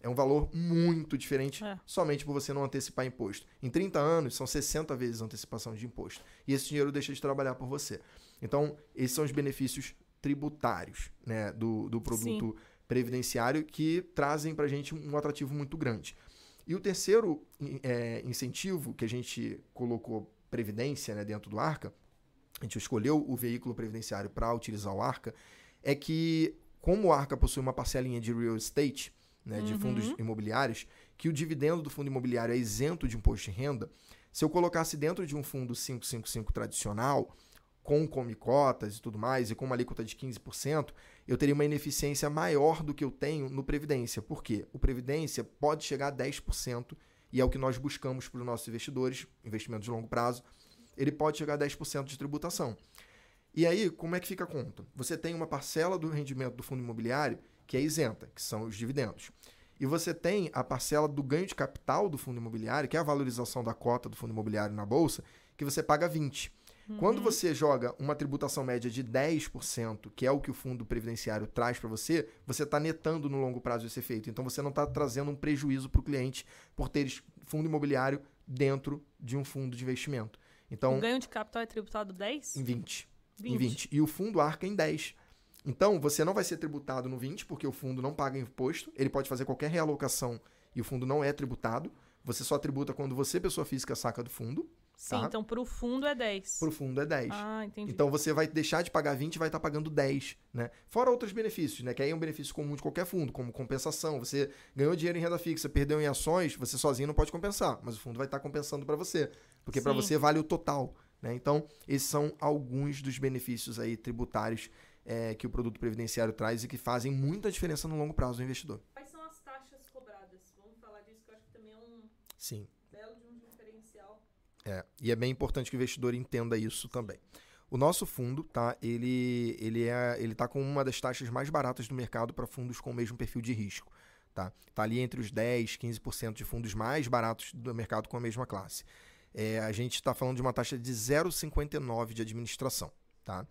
É um valor muito diferente é. somente por você não antecipar imposto. Em trinta anos, são sessenta vezes a antecipação de imposto. E esse dinheiro deixa de trabalhar por você. Então, esses são os benefícios tributários, né, do, do produto Sim. previdenciário, que trazem para a gente um atrativo muito grande. E o terceiro é, incentivo que a gente colocou previdência, né, dentro do Arca, a gente escolheu o veículo previdenciário para utilizar o Arca, é que, como o Arca possui uma parcelinha de real estate, né, uhum. de fundos imobiliários, que o dividendo do fundo imobiliário é isento de imposto de renda, se eu colocasse dentro de um fundo quinhentos e cinquenta e cinco tradicional, com come-cotas e tudo mais, e com uma alíquota de quinze por cento, eu teria uma ineficiência maior do que eu tenho no Previdência. Por quê? O Previdência pode chegar a dez por cento, e é o que nós buscamos para os nossos investidores, investimento de longo prazo, ele pode chegar a dez por cento de tributação. E aí, como é que fica a conta? Você tem uma parcela do rendimento do fundo imobiliário que é isenta, que são os dividendos. E você tem a parcela do ganho de capital do fundo imobiliário, que é a valorização da cota do fundo imobiliário na Bolsa, que você paga vinte por cento. Uhum. Quando você joga uma tributação média de dez por cento, que é o que o fundo previdenciário traz para você, você está netando no longo prazo esse efeito. Então, você não está trazendo um prejuízo para o cliente por ter fundo imobiliário dentro de um fundo de investimento. Então, o ganho de capital é tributado dez? Em vinte. vinte. Em vinte. E o fundo Arca em dez. Então, você não vai ser tributado no vinte, porque o fundo não paga imposto. Ele pode fazer qualquer realocação e o fundo não é tributado. Você só tributa quando você, pessoa física, saca do fundo. Sim, tá? Então para o fundo é dez. Para o fundo é dez. Ah, entendi. Então você vai deixar de pagar vinte e vai estar tá pagando dez, né? Fora outros benefícios, né? Que aí é um benefício comum de qualquer fundo, como compensação. Você ganhou dinheiro em renda fixa, perdeu em ações, você sozinho não pode compensar, mas o fundo vai estar tá compensando para você, porque para você vale o total, né? Então, esses são alguns dos benefícios aí tributários É, que o produto previdenciário traz e que fazem muita diferença no longo prazo do investidor. Quais são as taxas cobradas? Vamos falar disso, que eu acho que também é um Sim. belo de um diferencial. É, e é bem importante que o investidor entenda isso também. O nosso fundo, tá, ele ele é, ele tá com uma das taxas mais baratas do mercado para fundos com o mesmo perfil de risco. Tá, tá ali entre os dez, quinze por cento de fundos mais baratos do mercado com a mesma classe. É, a gente está falando de uma taxa de zero vírgula cinquenta e nove de administração, tá?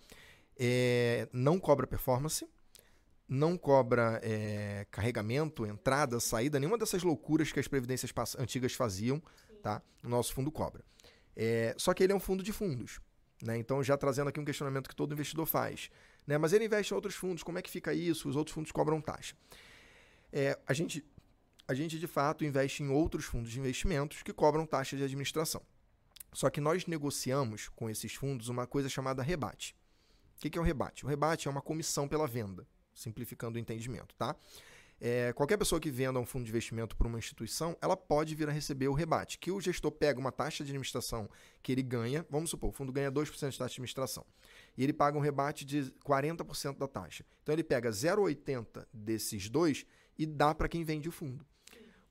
É, não cobra performance, não cobra é, carregamento, entrada, saída, nenhuma dessas loucuras que as previdências antigas faziam, tá? O nosso fundo cobra. É, só que ele é um fundo de fundos, né? Então, já trazendo aqui um questionamento que todo investidor faz, né? Mas ele investe em outros fundos, como é que fica isso? Os outros fundos cobram taxa. É, a gente, a gente, de fato, investe em outros fundos de investimentos que cobram taxa de administração. Só que nós negociamos com esses fundos uma coisa chamada rebate. O que, que é o rebate? O rebate é uma comissão pela venda, simplificando o entendimento, tá? É, qualquer pessoa que venda um fundo de investimento para uma instituição, ela pode vir a receber o rebate, que o gestor pega uma taxa de administração que ele ganha, vamos supor, o fundo ganha dois por cento de taxa de administração, e ele paga um rebate de quarenta por cento da taxa. Então, ele pega zero vírgula oitenta desses dois e dá para quem vende o fundo.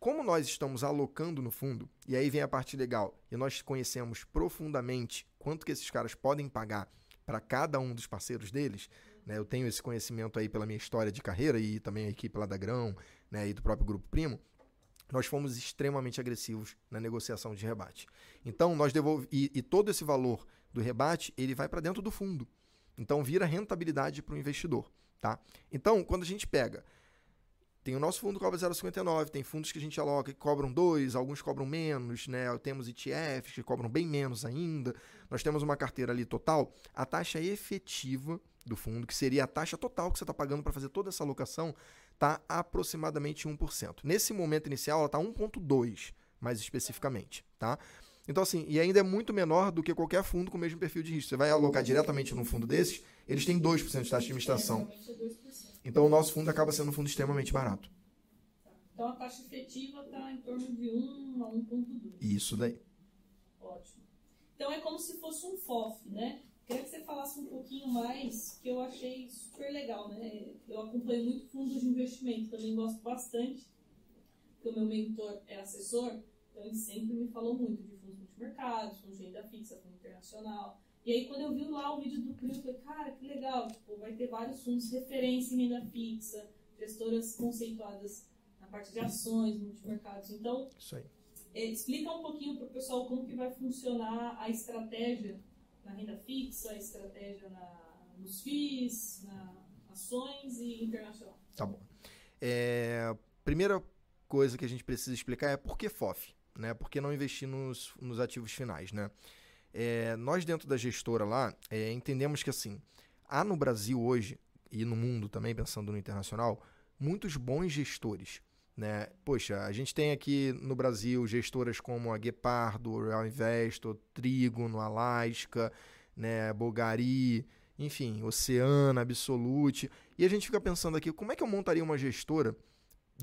Como nós estamos alocando no fundo, e aí vem a parte legal, e nós conhecemos profundamente quanto que esses caras podem pagar para cada um dos parceiros deles, né? Eu tenho esse conhecimento aí pela minha história de carreira e também a equipe lá da Grão, né, e do próprio Grupo Primo. Nós fomos extremamente agressivos na negociação de rebate. Então, nós devolvemos, e, e todo esse valor do rebate, ele vai para dentro do fundo. Então, vira rentabilidade para o investidor, tá? Então, quando a gente pega, tem o nosso fundo que cobra zero vírgula cinquenta e nove, tem fundos que a gente aloca que cobram dois, alguns cobram menos, né? Temos E T Fs que cobram bem menos ainda. Nós temos uma carteira ali total. A taxa efetiva do fundo, que seria a taxa total que você está pagando para fazer toda essa alocação, está aproximadamente um por cento. Nesse momento inicial, ela está um vírgula dois por cento, mais especificamente, tá? Então, assim, e ainda é muito menor do que qualquer fundo com o mesmo perfil de risco. Você vai alocar diretamente num fundo desses, eles têm dois por cento de taxa de administração. Então, o nosso fundo acaba sendo um fundo extremamente barato. Então, a taxa efetiva está em torno de um a um vírgula dois. Isso daí. Ótimo. Então, é como se fosse um F O F, né? Queria que você falasse um pouquinho mais, que eu achei super legal, né? Eu acompanho muito fundos de investimento, também gosto bastante, porque o meu mentor é assessor, então ele sempre me falou muito de fundos multimercados, fundos de renda fixa, fundo internacional. E aí, quando eu vi lá o vídeo do Primo, eu falei, cara, que legal, tipo, vai ter vários fundos de referência em renda fixa, gestoras conceituadas na parte de ações, multimercados. Então, isso aí. É, explica um pouquinho para o pessoal como que vai funcionar a estratégia na renda fixa, a estratégia na, nos F I Is, na ações e internacional. Tá bom. É, primeira coisa que a gente precisa explicar é por que F O F, né? Por que não investir nos, nos ativos finais, né? É, nós dentro da gestora lá, é, entendemos que assim, há no Brasil hoje, e no mundo também, pensando no internacional, muitos bons gestores, né? Poxa, a gente tem aqui no Brasil gestoras como a Guepardo, Real Investor, Trígono, Alaska, né? Bogari, enfim, Oceana, Absolute. E a gente fica pensando aqui, como é que eu montaria uma gestora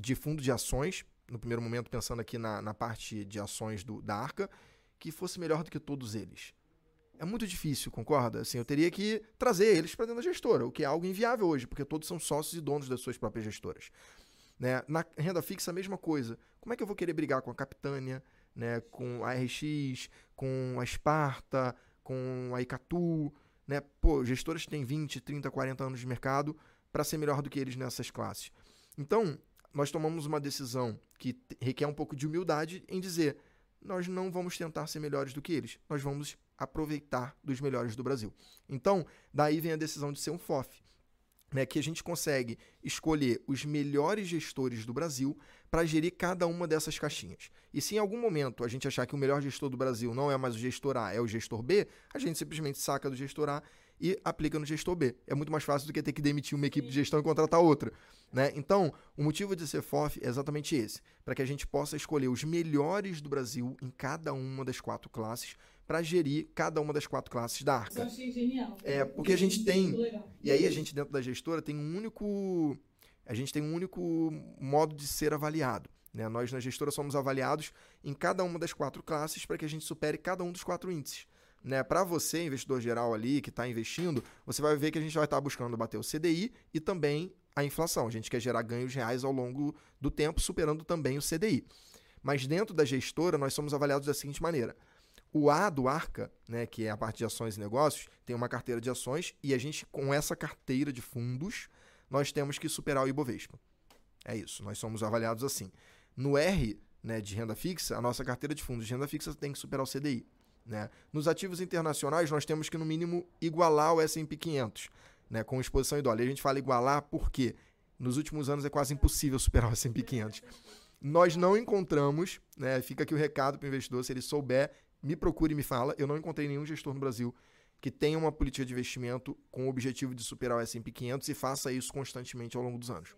de fundo de ações, no primeiro momento pensando aqui na, na parte de ações do, da Arca, que fosse melhor do que todos eles? É muito difícil, concorda? Assim, eu teria que trazer eles para dentro da gestora, o que é algo inviável hoje, porque todos são sócios e donos das suas próprias gestoras. Né? Na renda fixa, a mesma coisa. Como é que eu vou querer brigar com a Capitânia, né? Com a R X, com a Esparta, com a Icatu? Né? Pô, gestoras que têm vinte, trinta, quarenta anos de mercado para ser melhor do que eles nessas classes. Então, nós tomamos uma decisão que requer um pouco de humildade em dizer, nós não vamos tentar ser melhores do que eles, nós vamos aproveitar dos melhores do Brasil. Então, daí vem a decisão de ser um F O F, né, que a gente consegue escolher os melhores gestores do Brasil para gerir cada uma dessas caixinhas. E se em algum momento a gente achar que o melhor gestor do Brasil não é mais o gestor A, é o gestor B, a gente simplesmente saca do gestor A e aplica no gestor B. É muito mais fácil do que ter que demitir uma equipe de gestão e contratar outra, né? Então, o motivo de ser F O F é exatamente esse, para que a gente possa escolher os melhores do Brasil em cada uma das quatro classes, para gerir cada uma das quatro classes da Arca. Eu achei genial. É, porque a gente tem... E aí a gente dentro da gestora tem um único... A gente tem um único modo de ser avaliado, né? Nós na gestora somos avaliados em cada uma das quatro classes para que a gente supere cada um dos quatro índices. Né, para você, investidor geral ali, que está investindo, você vai ver que a gente vai estar tá buscando bater o C D I e também a inflação. A gente quer gerar ganhos reais ao longo do tempo, superando também o C D I. Mas dentro da gestora, nós somos avaliados da seguinte maneira. O A do Arca, né, que é a parte de ações e negócios, tem uma carteira de ações e a gente, com essa carteira de fundos, nós temos que superar o Ibovespa. É isso, nós somos avaliados assim. No R, né, de renda fixa, a nossa carteira de fundos de renda fixa tem que superar o C D I. Né? Nos ativos internacionais, nós temos que, no mínimo, igualar o S e P quinhentos, né? Com exposição em dólar. E a gente fala igualar porque nos últimos anos é quase impossível superar o S e P quinhentos. Nós não encontramos, né? Fica aqui o recado para o investidor, se ele souber, me procure e me fala. Eu não encontrei nenhum gestor no Brasil que tenha uma política de investimento com o objetivo de superar o S e P quinhentos e faça isso constantemente ao longo dos anos.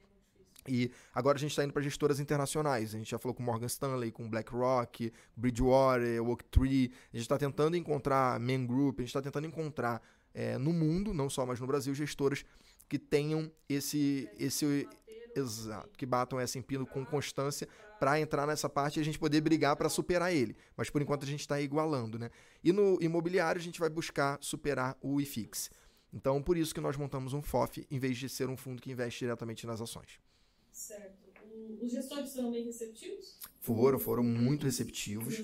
E agora a gente está indo para gestoras internacionais. A gente já falou com Morgan Stanley, com BlackRock, Bridgewater, Oaktree. A gente está tentando encontrar Man Group, a gente está tentando encontrar é, no mundo, não só mas no Brasil, gestoras que tenham esse... esse exato, que batam S e P com constância para entrar nessa parte e a gente poder brigar para superar ele. Mas por enquanto a gente está igualando, né? E no imobiliário a gente vai buscar superar o I F I X. Então por isso que nós montamos um F O F em vez de ser um fundo que investe diretamente nas ações. Certo. Os gestores foram bem receptivos? Foram, foram muito receptivos.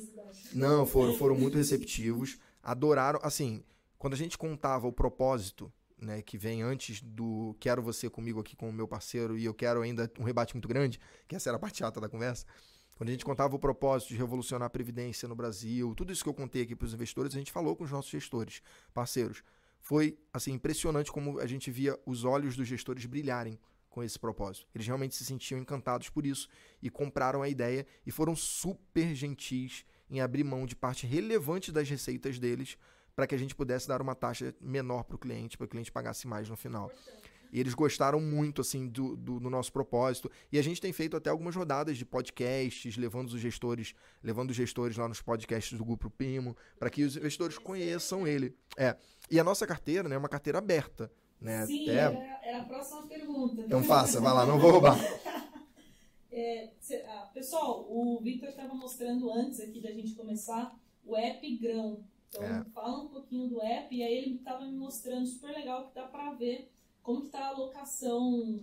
Não, foram, foram muito receptivos. Adoraram, assim, quando a gente contava o propósito, né, que vem antes do quero você comigo aqui com o meu parceiro e eu quero ainda um rebate muito grande, que essa era a parte chata da conversa, quando a gente contava o propósito de revolucionar a Previdência no Brasil, tudo isso que eu contei aqui para os investidores, a gente falou com os nossos gestores, parceiros. Foi, assim, impressionante como a gente via os olhos dos gestores brilharem com esse propósito. Eles realmente se sentiam encantados por isso e compraram a ideia e foram super gentis em abrir mão de parte relevante das receitas deles para que a gente pudesse dar uma taxa menor para o cliente, para que o cliente pagasse mais no final. E eles gostaram muito, assim, do, do, do nosso propósito. E a gente tem feito até algumas rodadas de podcasts, levando os gestores, levando os gestores lá nos podcasts do Grupo Primo, para que os investidores conheçam ele. É. E a nossa carteira, né, é uma carteira aberta. Né? Sim, é... era, era a próxima pergunta. Então faça, vai lá, não vou roubar. É, cê, ah, pessoal, o Vitor estava mostrando antes aqui da gente começar o app Grão. Então, é. fala um pouquinho do app, e aí ele estava me mostrando, super legal, que dá para ver como que está a alocação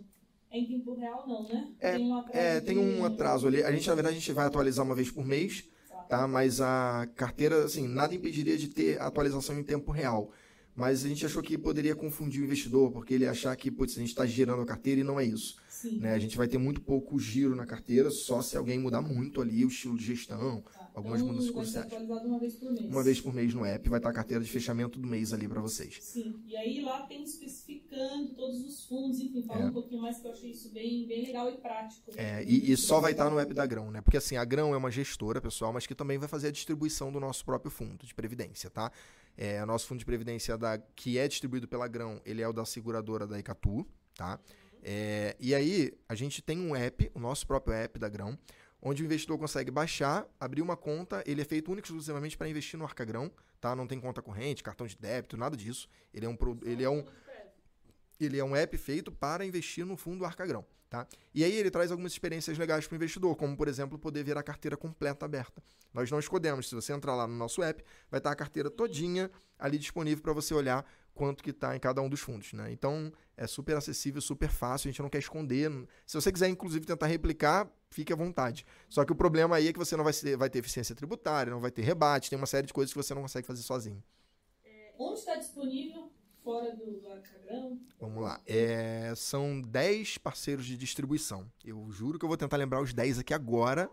em tempo real, não, né? É, tem um atraso, é, tem um atraso ali. A gente, na verdade, a gente vai atualizar uma vez por mês, tá? tá? Mas a carteira, assim, nada impediria de ter atualização em tempo real. Mas a gente achou que poderia confundir o investidor, porque ele achar que, putz, a gente está girando a carteira, e não é isso. Sim. Né? A gente vai ter muito pouco giro na carteira, só se alguém mudar muito ali o estilo de gestão, tá, algumas então, mudanças cruciais. Uma vez por mês. Uma vez por mês no app, vai estar a carteira de fechamento do mês ali para vocês. Sim, e aí lá tem especificando todos os fundos, enfim, fala é. um pouquinho mais, que eu achei isso bem, bem legal e prático. É, e, e só vai estar no app da Grão, né? Porque assim, a Grão é uma gestora, pessoal, mas que também vai fazer a distribuição do nosso próprio fundo de previdência, tá? É, o nosso fundo de previdência da, que é distribuído pela Grão, ele é o da seguradora da Icatu, tá? É, e aí a gente tem um app, o nosso próprio app da Grão, onde o investidor consegue baixar, abrir uma conta, ele é feito único e exclusivamente para investir no Arca Grão, tá? Não tem conta corrente, cartão de débito, nada disso. Ele é um, ele é um, ele é um app feito para investir no fundo Arca Grão. Tá? E aí ele traz algumas experiências legais para o investidor, como, por exemplo, poder ver a carteira completa aberta. Nós não escondemos, se você entrar lá no nosso app, vai estar a carteira todinha ali disponível para você olhar quanto que está em cada um dos fundos, né? Então, é super acessível, super fácil, a gente não quer esconder. Se você quiser, inclusive, tentar replicar, fique à vontade. Só que o problema aí é que você não vai ter, vai ter eficiência tributária, não vai ter rebate, tem uma série de coisas que você não consegue fazer sozinho. É, onde está disponível? Fora do Arca Grão. Vamos lá. É, são dez parceiros de distribuição. Eu juro que eu vou tentar lembrar os dez aqui agora.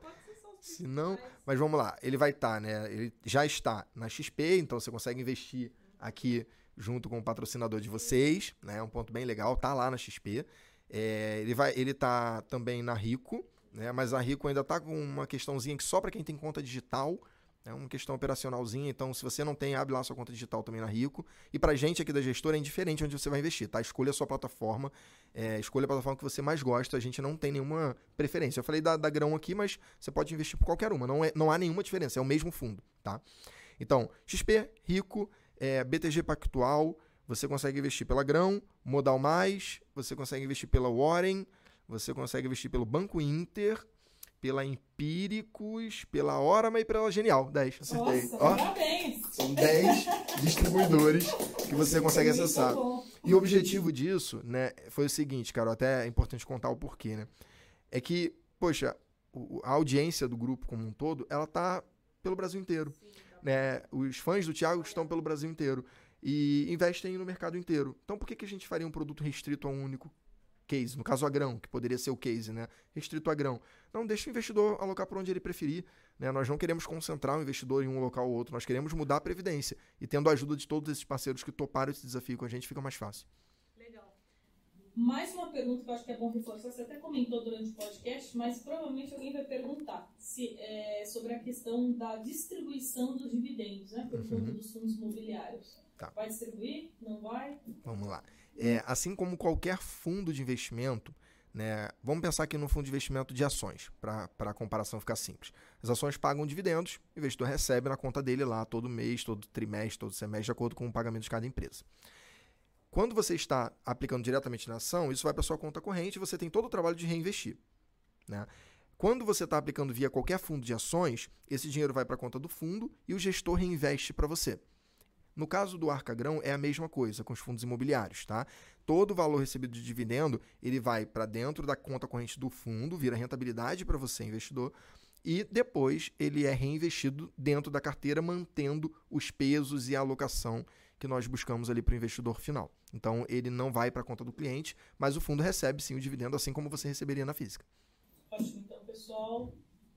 Se não... Mas vamos lá. Ele vai estar, tá, né? Ele já está na X P, então você consegue investir aqui junto com o patrocinador de vocês, né? Um ponto bem legal. Tá lá na X P. É, ele vai, ele tá também na Rico, né? Mas a Rico ainda tá com uma questãozinha que só para quem tem conta digital... É uma questão operacionalzinha, então se você não tem, abre lá sua conta digital também na Rico. E pra gente aqui da gestora é indiferente onde você vai investir, tá? Escolha a sua plataforma, é, escolha a plataforma que você mais gosta, a gente não tem nenhuma preferência. Eu falei da, da Grão aqui, mas você pode investir por qualquer uma, não, é, não há nenhuma diferença, é o mesmo fundo, tá? Então, X P, Rico, é, B T G Pactual, você consegue investir pela Grão, Modal Mais, você consegue investir pela Warren, você consegue investir pelo Banco Inter... Pela Empíricos, pela Orama e pela Genial. dez, acertei. Nossa, ó, parabéns! São dez distribuidores que você consegue acessar. E o objetivo disso, né, foi o seguinte, cara, até é importante contar o porquê, né? É que, poxa, a audiência do grupo como um todo, ela tá pelo Brasil inteiro. Né? Os fãs do Thiago estão pelo Brasil inteiro e investem no mercado inteiro. Então, por que que a gente faria um produto restrito a um único case, no caso a Grão, que poderia ser o case, né? Restrito a Grão. Não, deixa o investidor alocar por onde ele preferir, né? Nós não queremos concentrar o investidor em um local ou outro, nós queremos mudar a previdência. E tendo a ajuda de todos esses parceiros que toparam esse desafio com a gente, fica mais fácil. Legal. Mais uma pergunta que eu acho que é bom reforçar, você até comentou durante o podcast, mas provavelmente alguém vai perguntar se, é, sobre a questão da distribuição dos dividendos, né? Por conta uhum. dos fundos imobiliários. Tá. Vai distribuir? Não vai? Vamos lá. É, assim como qualquer fundo de investimento, né, vamos pensar aqui no fundo de investimento de ações, para a comparação ficar simples. As ações pagam dividendos, o investidor recebe na conta dele lá todo mês, todo trimestre, todo semestre, de acordo com o pagamento de cada empresa. Quando você está aplicando diretamente na ação, isso vai para a sua conta corrente e você tem todo o trabalho de reinvestir, né? Quando você está aplicando via qualquer fundo de ações, esse dinheiro vai para a conta do fundo e o gestor reinveste para você. No caso do Arca Grão, é a mesma coisa com os fundos imobiliários, tá? Todo o valor recebido de dividendo, ele vai para dentro da conta corrente do fundo, vira rentabilidade para você, investidor, e depois ele é reinvestido dentro da carteira, mantendo os pesos e a alocação que nós buscamos ali para o investidor final. Então, ele não vai para a conta do cliente, mas o fundo recebe, sim, o dividendo, assim como você receberia na física. Ótimo, então, pessoal,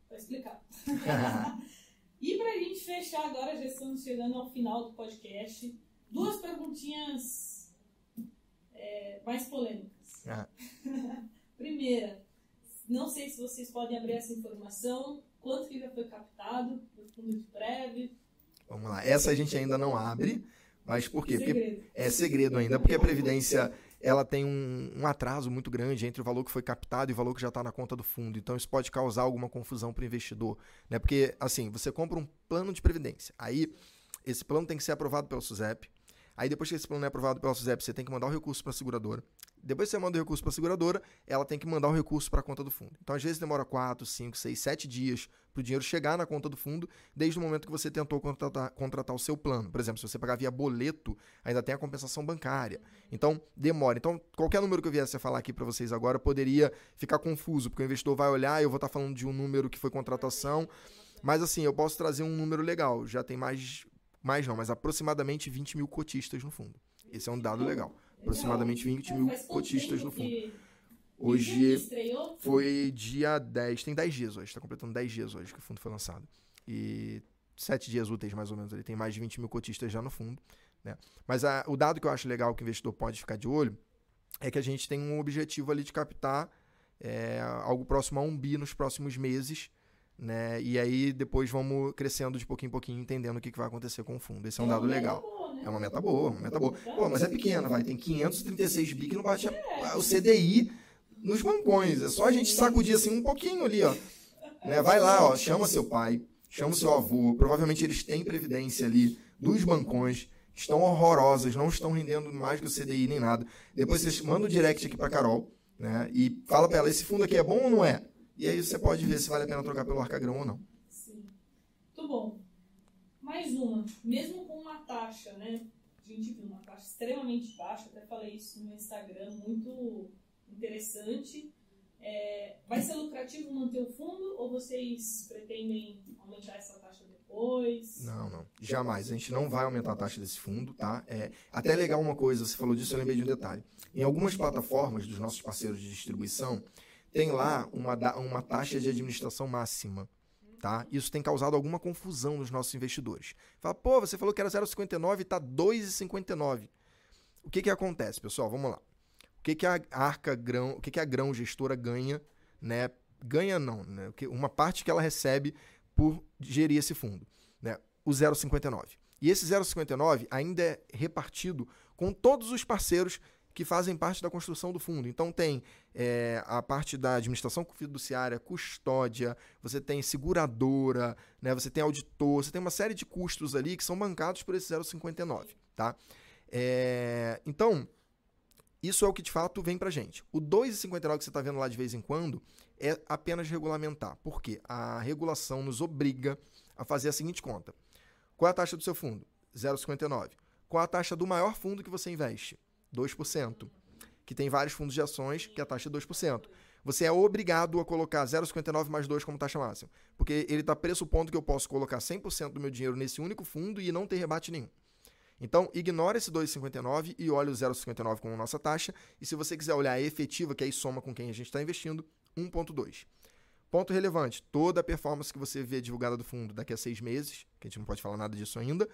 vai explicar. E para a gente fechar agora, já estamos chegando ao final do podcast, duas perguntinhas é, mais polêmicas. Ah. Primeira, não sei se vocês podem abrir essa informação, quanto que já foi captado do fundo de prévio? Vamos lá, essa a gente ainda não abre, mas por quê? Segredo. Porque é segredo ainda, porque a Previdência ela tem um, um atraso muito grande entre o valor que foi captado e o valor que já está na conta do fundo. Então, isso pode causar alguma confusão para o investidor, né? Porque, assim, você compra um plano de previdência, aí esse plano tem que ser aprovado pelo SUSEP, aí depois que esse plano é aprovado pela SUSEP, você tem que mandar o recurso para a seguradora. Depois que você manda o recurso para a seguradora, ela tem que mandar o recurso para a conta do fundo. Então, às vezes, demora quatro, cinco, seis, sete dias para o dinheiro chegar na conta do fundo, desde o momento que você tentou contratar, contratar o seu plano. Por exemplo, se você pagar via boleto, ainda tem a compensação bancária. Então, demora. Então, qualquer número que eu viesse a falar aqui para vocês agora, poderia ficar confuso, porque o investidor vai olhar, eu vou estar falando de um número que foi contratação, mas assim, eu posso trazer um número legal, já tem mais... Mas não, mas aproximadamente vinte mil cotistas no fundo. Esse é um dado legal. Aproximadamente vinte mil cotistas no fundo. Hoje foi dia dez, tem dez dias hoje, está completando dez dias hoje que o fundo foi lançado. E sete dias úteis mais ou menos, ele tem mais de vinte mil cotistas já no fundo, né? Mas a, o dado que eu acho legal que o investidor pode ficar de olho é que a gente tem um objetivo ali de captar é, algo próximo a um bi nos próximos meses, né? E aí depois vamos crescendo de pouquinho em pouquinho, entendendo o que, que vai acontecer com o fundo. Esse é um dado legal. Boa, né? É uma meta boa, uma meta boa. Pô, mas é pequena, vai. Tem quinhentos e trinta e seis bi que não bate a, a, o C D I nos bancões. É só a gente sacudir assim um pouquinho ali, ó. Né? Vai lá, ó, chama seu pai, chama seu avô. Provavelmente eles têm previdência ali dos bancões. Estão horrorosas, não estão rendendo mais que o C D I nem nada. Depois vocês mandam o direct aqui pra Carol, né? E fala pra ela, esse fundo aqui é bom ou não é? E aí você pode ver se vale a pena trocar pelo Arca Grão ou não. Sim. Muito bom. Mais uma. Mesmo com uma taxa, né? A gente viu uma taxa extremamente baixa, até falei isso no Instagram, muito interessante. É, vai ser lucrativo manter o fundo ou vocês pretendem aumentar essa taxa depois? Não, não. Jamais. A gente não vai aumentar a taxa desse fundo, tá? É, até legal uma coisa, você falou disso, eu lembrei de um detalhe. Em algumas plataformas dos nossos parceiros de distribuição, tem lá uma, uma taxa de administração máxima, tá? Isso tem causado alguma confusão nos nossos investidores. Fala, pô, você falou que era zero vírgula cinquenta e nove e está dois vírgula cinquenta e nove. O que que acontece, pessoal? Vamos lá. O que que a Arca Grão, o que que a Grão Gestora ganha, né? Ganha não, né? Uma parte que ela recebe por gerir esse fundo, né? O zero vírgula cinquenta e nove. E esse zero vírgula cinquenta e nove ainda é repartido com todos os parceiros que fazem parte da construção do fundo. Então tem é, a parte da administração fiduciária, custódia, você tem seguradora, né, você tem auditor, você tem uma série de custos ali que são bancados por esse zero vírgula cinquenta e nove, tá? É, então, isso é o que de fato vem pra gente. O dois vírgula cinquenta e nove que você está vendo lá de vez em quando é apenas regulamentar. Por quê? A regulação nos obriga a fazer a seguinte conta. Qual é a taxa do seu fundo? zero vírgula cinquenta e nove. Qual é a taxa do maior fundo que você investe? dois por cento, que tem vários fundos de ações, que a taxa é dois por cento. Você é obrigado a colocar zero vírgula cinquenta e nove mais dois como taxa máxima, porque ele está pressupondo que eu posso colocar cem por cento do meu dinheiro nesse único fundo e não ter rebate nenhum. Então, ignora esse dois vírgula cinquenta e nove e olha o zero vírgula cinquenta e nove como nossa taxa, e se você quiser olhar a efetiva, que aí soma com quem a gente está investindo, um vírgula dois. Ponto relevante, toda a performance que você vê divulgada do fundo daqui a seis meses, que a gente não pode falar nada disso ainda,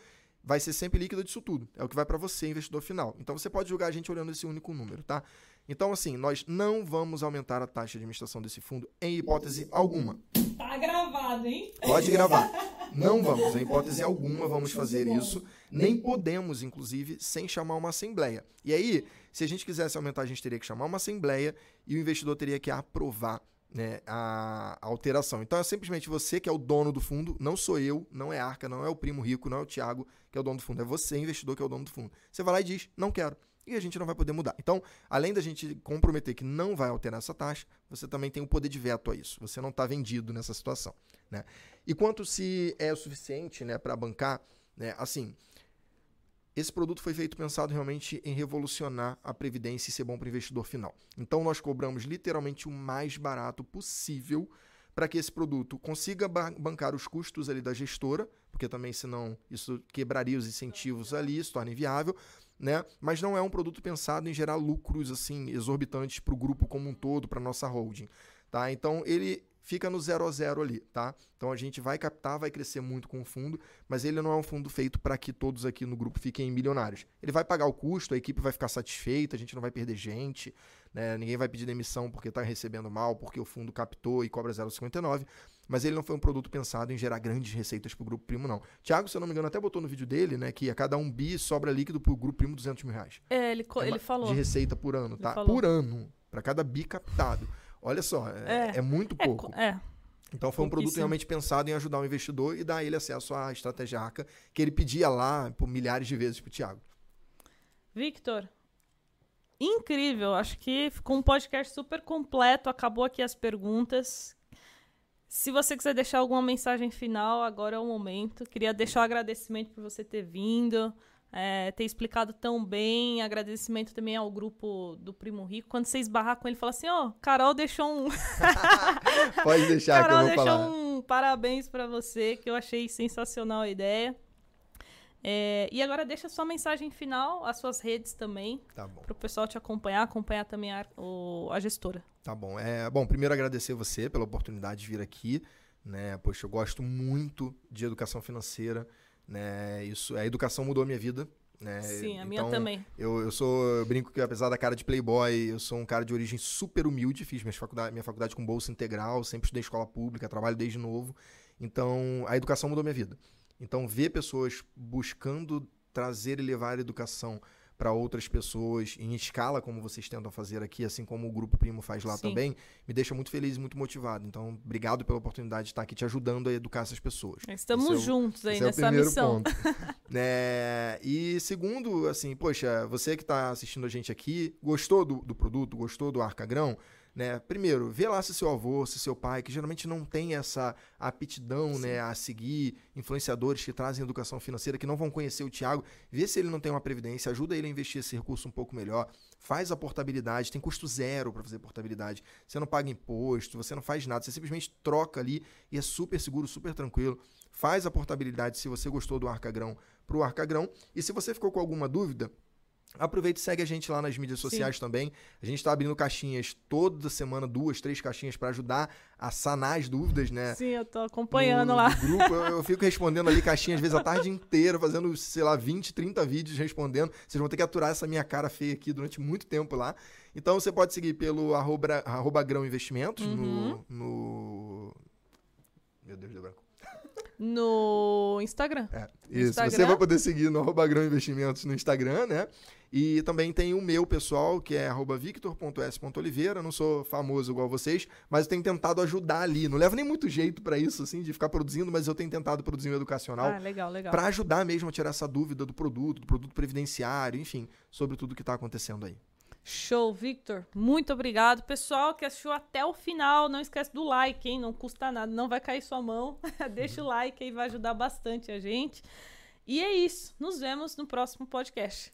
vai ser sempre líquida disso tudo. É o que vai para você, investidor final. Então, você pode julgar a gente olhando esse único número, tá? Então, assim, nós não vamos aumentar a taxa de administração desse fundo em hipótese alguma. Tá gravado, hein? Pode gravar. Não vamos, em hipótese alguma vamos fazer isso. Nem podemos, inclusive, sem chamar uma assembleia. E aí, se a gente quisesse aumentar, a gente teria que chamar uma assembleia e o investidor teria que aprovar, né, a, a alteração. Então é simplesmente você que é o dono do fundo, não sou eu, não é a Arca, não é o Primo Rico, não é o Thiago que é o dono do fundo, é você, investidor, que é o dono do fundo. Você vai lá e diz, não quero, e a gente não vai poder mudar. Então, além da gente comprometer que não vai alterar essa taxa, você também tem o poder de veto a isso, você não está vendido nessa situação, né? E quanto se é o suficiente, né, para bancar, né, assim, esse produto foi feito pensado realmente em revolucionar a previdência e ser bom para o investidor final. Então, nós cobramos literalmente o mais barato possível para que esse produto consiga bancar os custos ali da gestora, porque também, senão, isso quebraria os incentivos ali, se torna inviável, né? Mas não é um produto pensado em gerar lucros assim exorbitantes para o grupo como um todo, para a nossa holding, tá? Então, ele fica no zero a zero ali, tá? Então a gente vai captar, vai crescer muito com o fundo, mas ele não é um fundo feito para que todos aqui no grupo fiquem milionários. Ele vai pagar o custo, a equipe vai ficar satisfeita, a gente não vai perder gente, né? Ninguém vai pedir demissão porque está recebendo mal, porque o fundo captou e cobra zero vírgula cinquenta e nove, mas ele não foi um produto pensado em gerar grandes receitas para o Grupo Primo, não. Thiago, se eu não me engano, até botou no vídeo dele, né, que a cada um bi sobra líquido para o Grupo Primo duzentos mil reais. É, ele, é ele falou. De receita por ano, tá? Por ano, para cada bi captado. Olha só, é, é, é muito pouco. É, é. Então foi um produto realmente pensado em ajudar o investidor e dar ele acesso à estratégia Arca, que ele pedia lá por milhares de vezes para o Thiago. Victor, incrível. Acho que ficou um podcast super completo. Acabou aqui as perguntas. Se você quiser deixar alguma mensagem final, agora é o momento. Queria deixar o um agradecimento por você ter vindo. É, ter explicado tão bem, agradecimento também ao grupo do Primo Rico. Quando você esbarrar com ele, fala assim, ó, oh, Carol deixou um... Pode deixar Carol que eu vou falar. Carol deixou um parabéns pra você, que eu achei sensacional a ideia. É, e agora deixa a sua mensagem final, as suas redes também, tá bom, pro pessoal te acompanhar, acompanhar também a, o, a gestora. Tá bom. É, bom, primeiro agradecer você pela oportunidade de vir aqui, né? Poxa, eu gosto muito de educação financeira, né, isso, a educação mudou a minha vida, né? Sim, a então, minha também. Eu, eu sou, eu brinco que apesar da cara de playboy, eu sou um cara de origem super humilde, fiz minhas faculdade, minha faculdade com bolsa integral, sempre estudei escola pública, trabalho desde novo. Então, a educação mudou a minha vida. Então, ver pessoas buscando trazer e levar a educação para outras pessoas em escala, como vocês tentam fazer aqui, assim como o Grupo Primo faz lá, sim, também, me deixa muito feliz e muito motivado. Então, obrigado pela oportunidade de estar aqui te ajudando a educar essas pessoas. Estamos é o, juntos aí nessa é missão. É, e segundo, assim, poxa, você que está assistindo a gente aqui, gostou do, do produto, gostou do Arca Grão? Né? Primeiro, vê lá se seu avô, se seu pai, que geralmente não tem essa aptidão, né, a seguir influenciadores que trazem educação financeira, que não vão conhecer o Thiago, vê se ele não tem uma previdência, ajuda ele a investir esse recurso um pouco melhor, faz a portabilidade, tem custo zero para fazer portabilidade, você não paga imposto, você não faz nada, você simplesmente troca ali e é super seguro, super tranquilo. Faz a portabilidade se você gostou do Arca Grão para o Arca Grão. E se você ficou com alguma dúvida, aproveita e segue a gente lá nas mídias sociais, sim, também. A gente está abrindo caixinhas toda semana, duas, três caixinhas para ajudar a sanar as dúvidas, né? Sim, eu tô acompanhando no, lá. No grupo, eu, eu fico respondendo ali caixinhas, às vezes, a tarde inteira, fazendo, sei lá, vinte, trinta vídeos respondendo. Vocês vão ter que aturar essa minha cara feia aqui durante muito tempo lá. Então, você pode seguir pelo arroba, arroba grão investimentos, uhum, no, no... Meu Deus do branco. No Instagram. É, isso. Instagram. Você vai poder seguir no arroba grão investimentos no Instagram, né? E também tem o meu pessoal, que é arroba victor ponto s ponto oliveira. Não sou famoso igual vocês, mas eu tenho tentado ajudar ali. Não levo nem muito jeito para isso, assim, de ficar produzindo, mas eu tenho tentado produzir um educacional. Ah, legal, legal. Para ajudar mesmo a tirar essa dúvida do produto, do produto previdenciário, enfim, sobre tudo que está acontecendo aí. Show, Victor. Muito obrigado. Pessoal que assistiu até o final, não esquece do like, hein? Não custa nada, não vai cair sua mão. Deixa o like aí, vai ajudar bastante a gente. E é isso. Nos vemos no próximo podcast.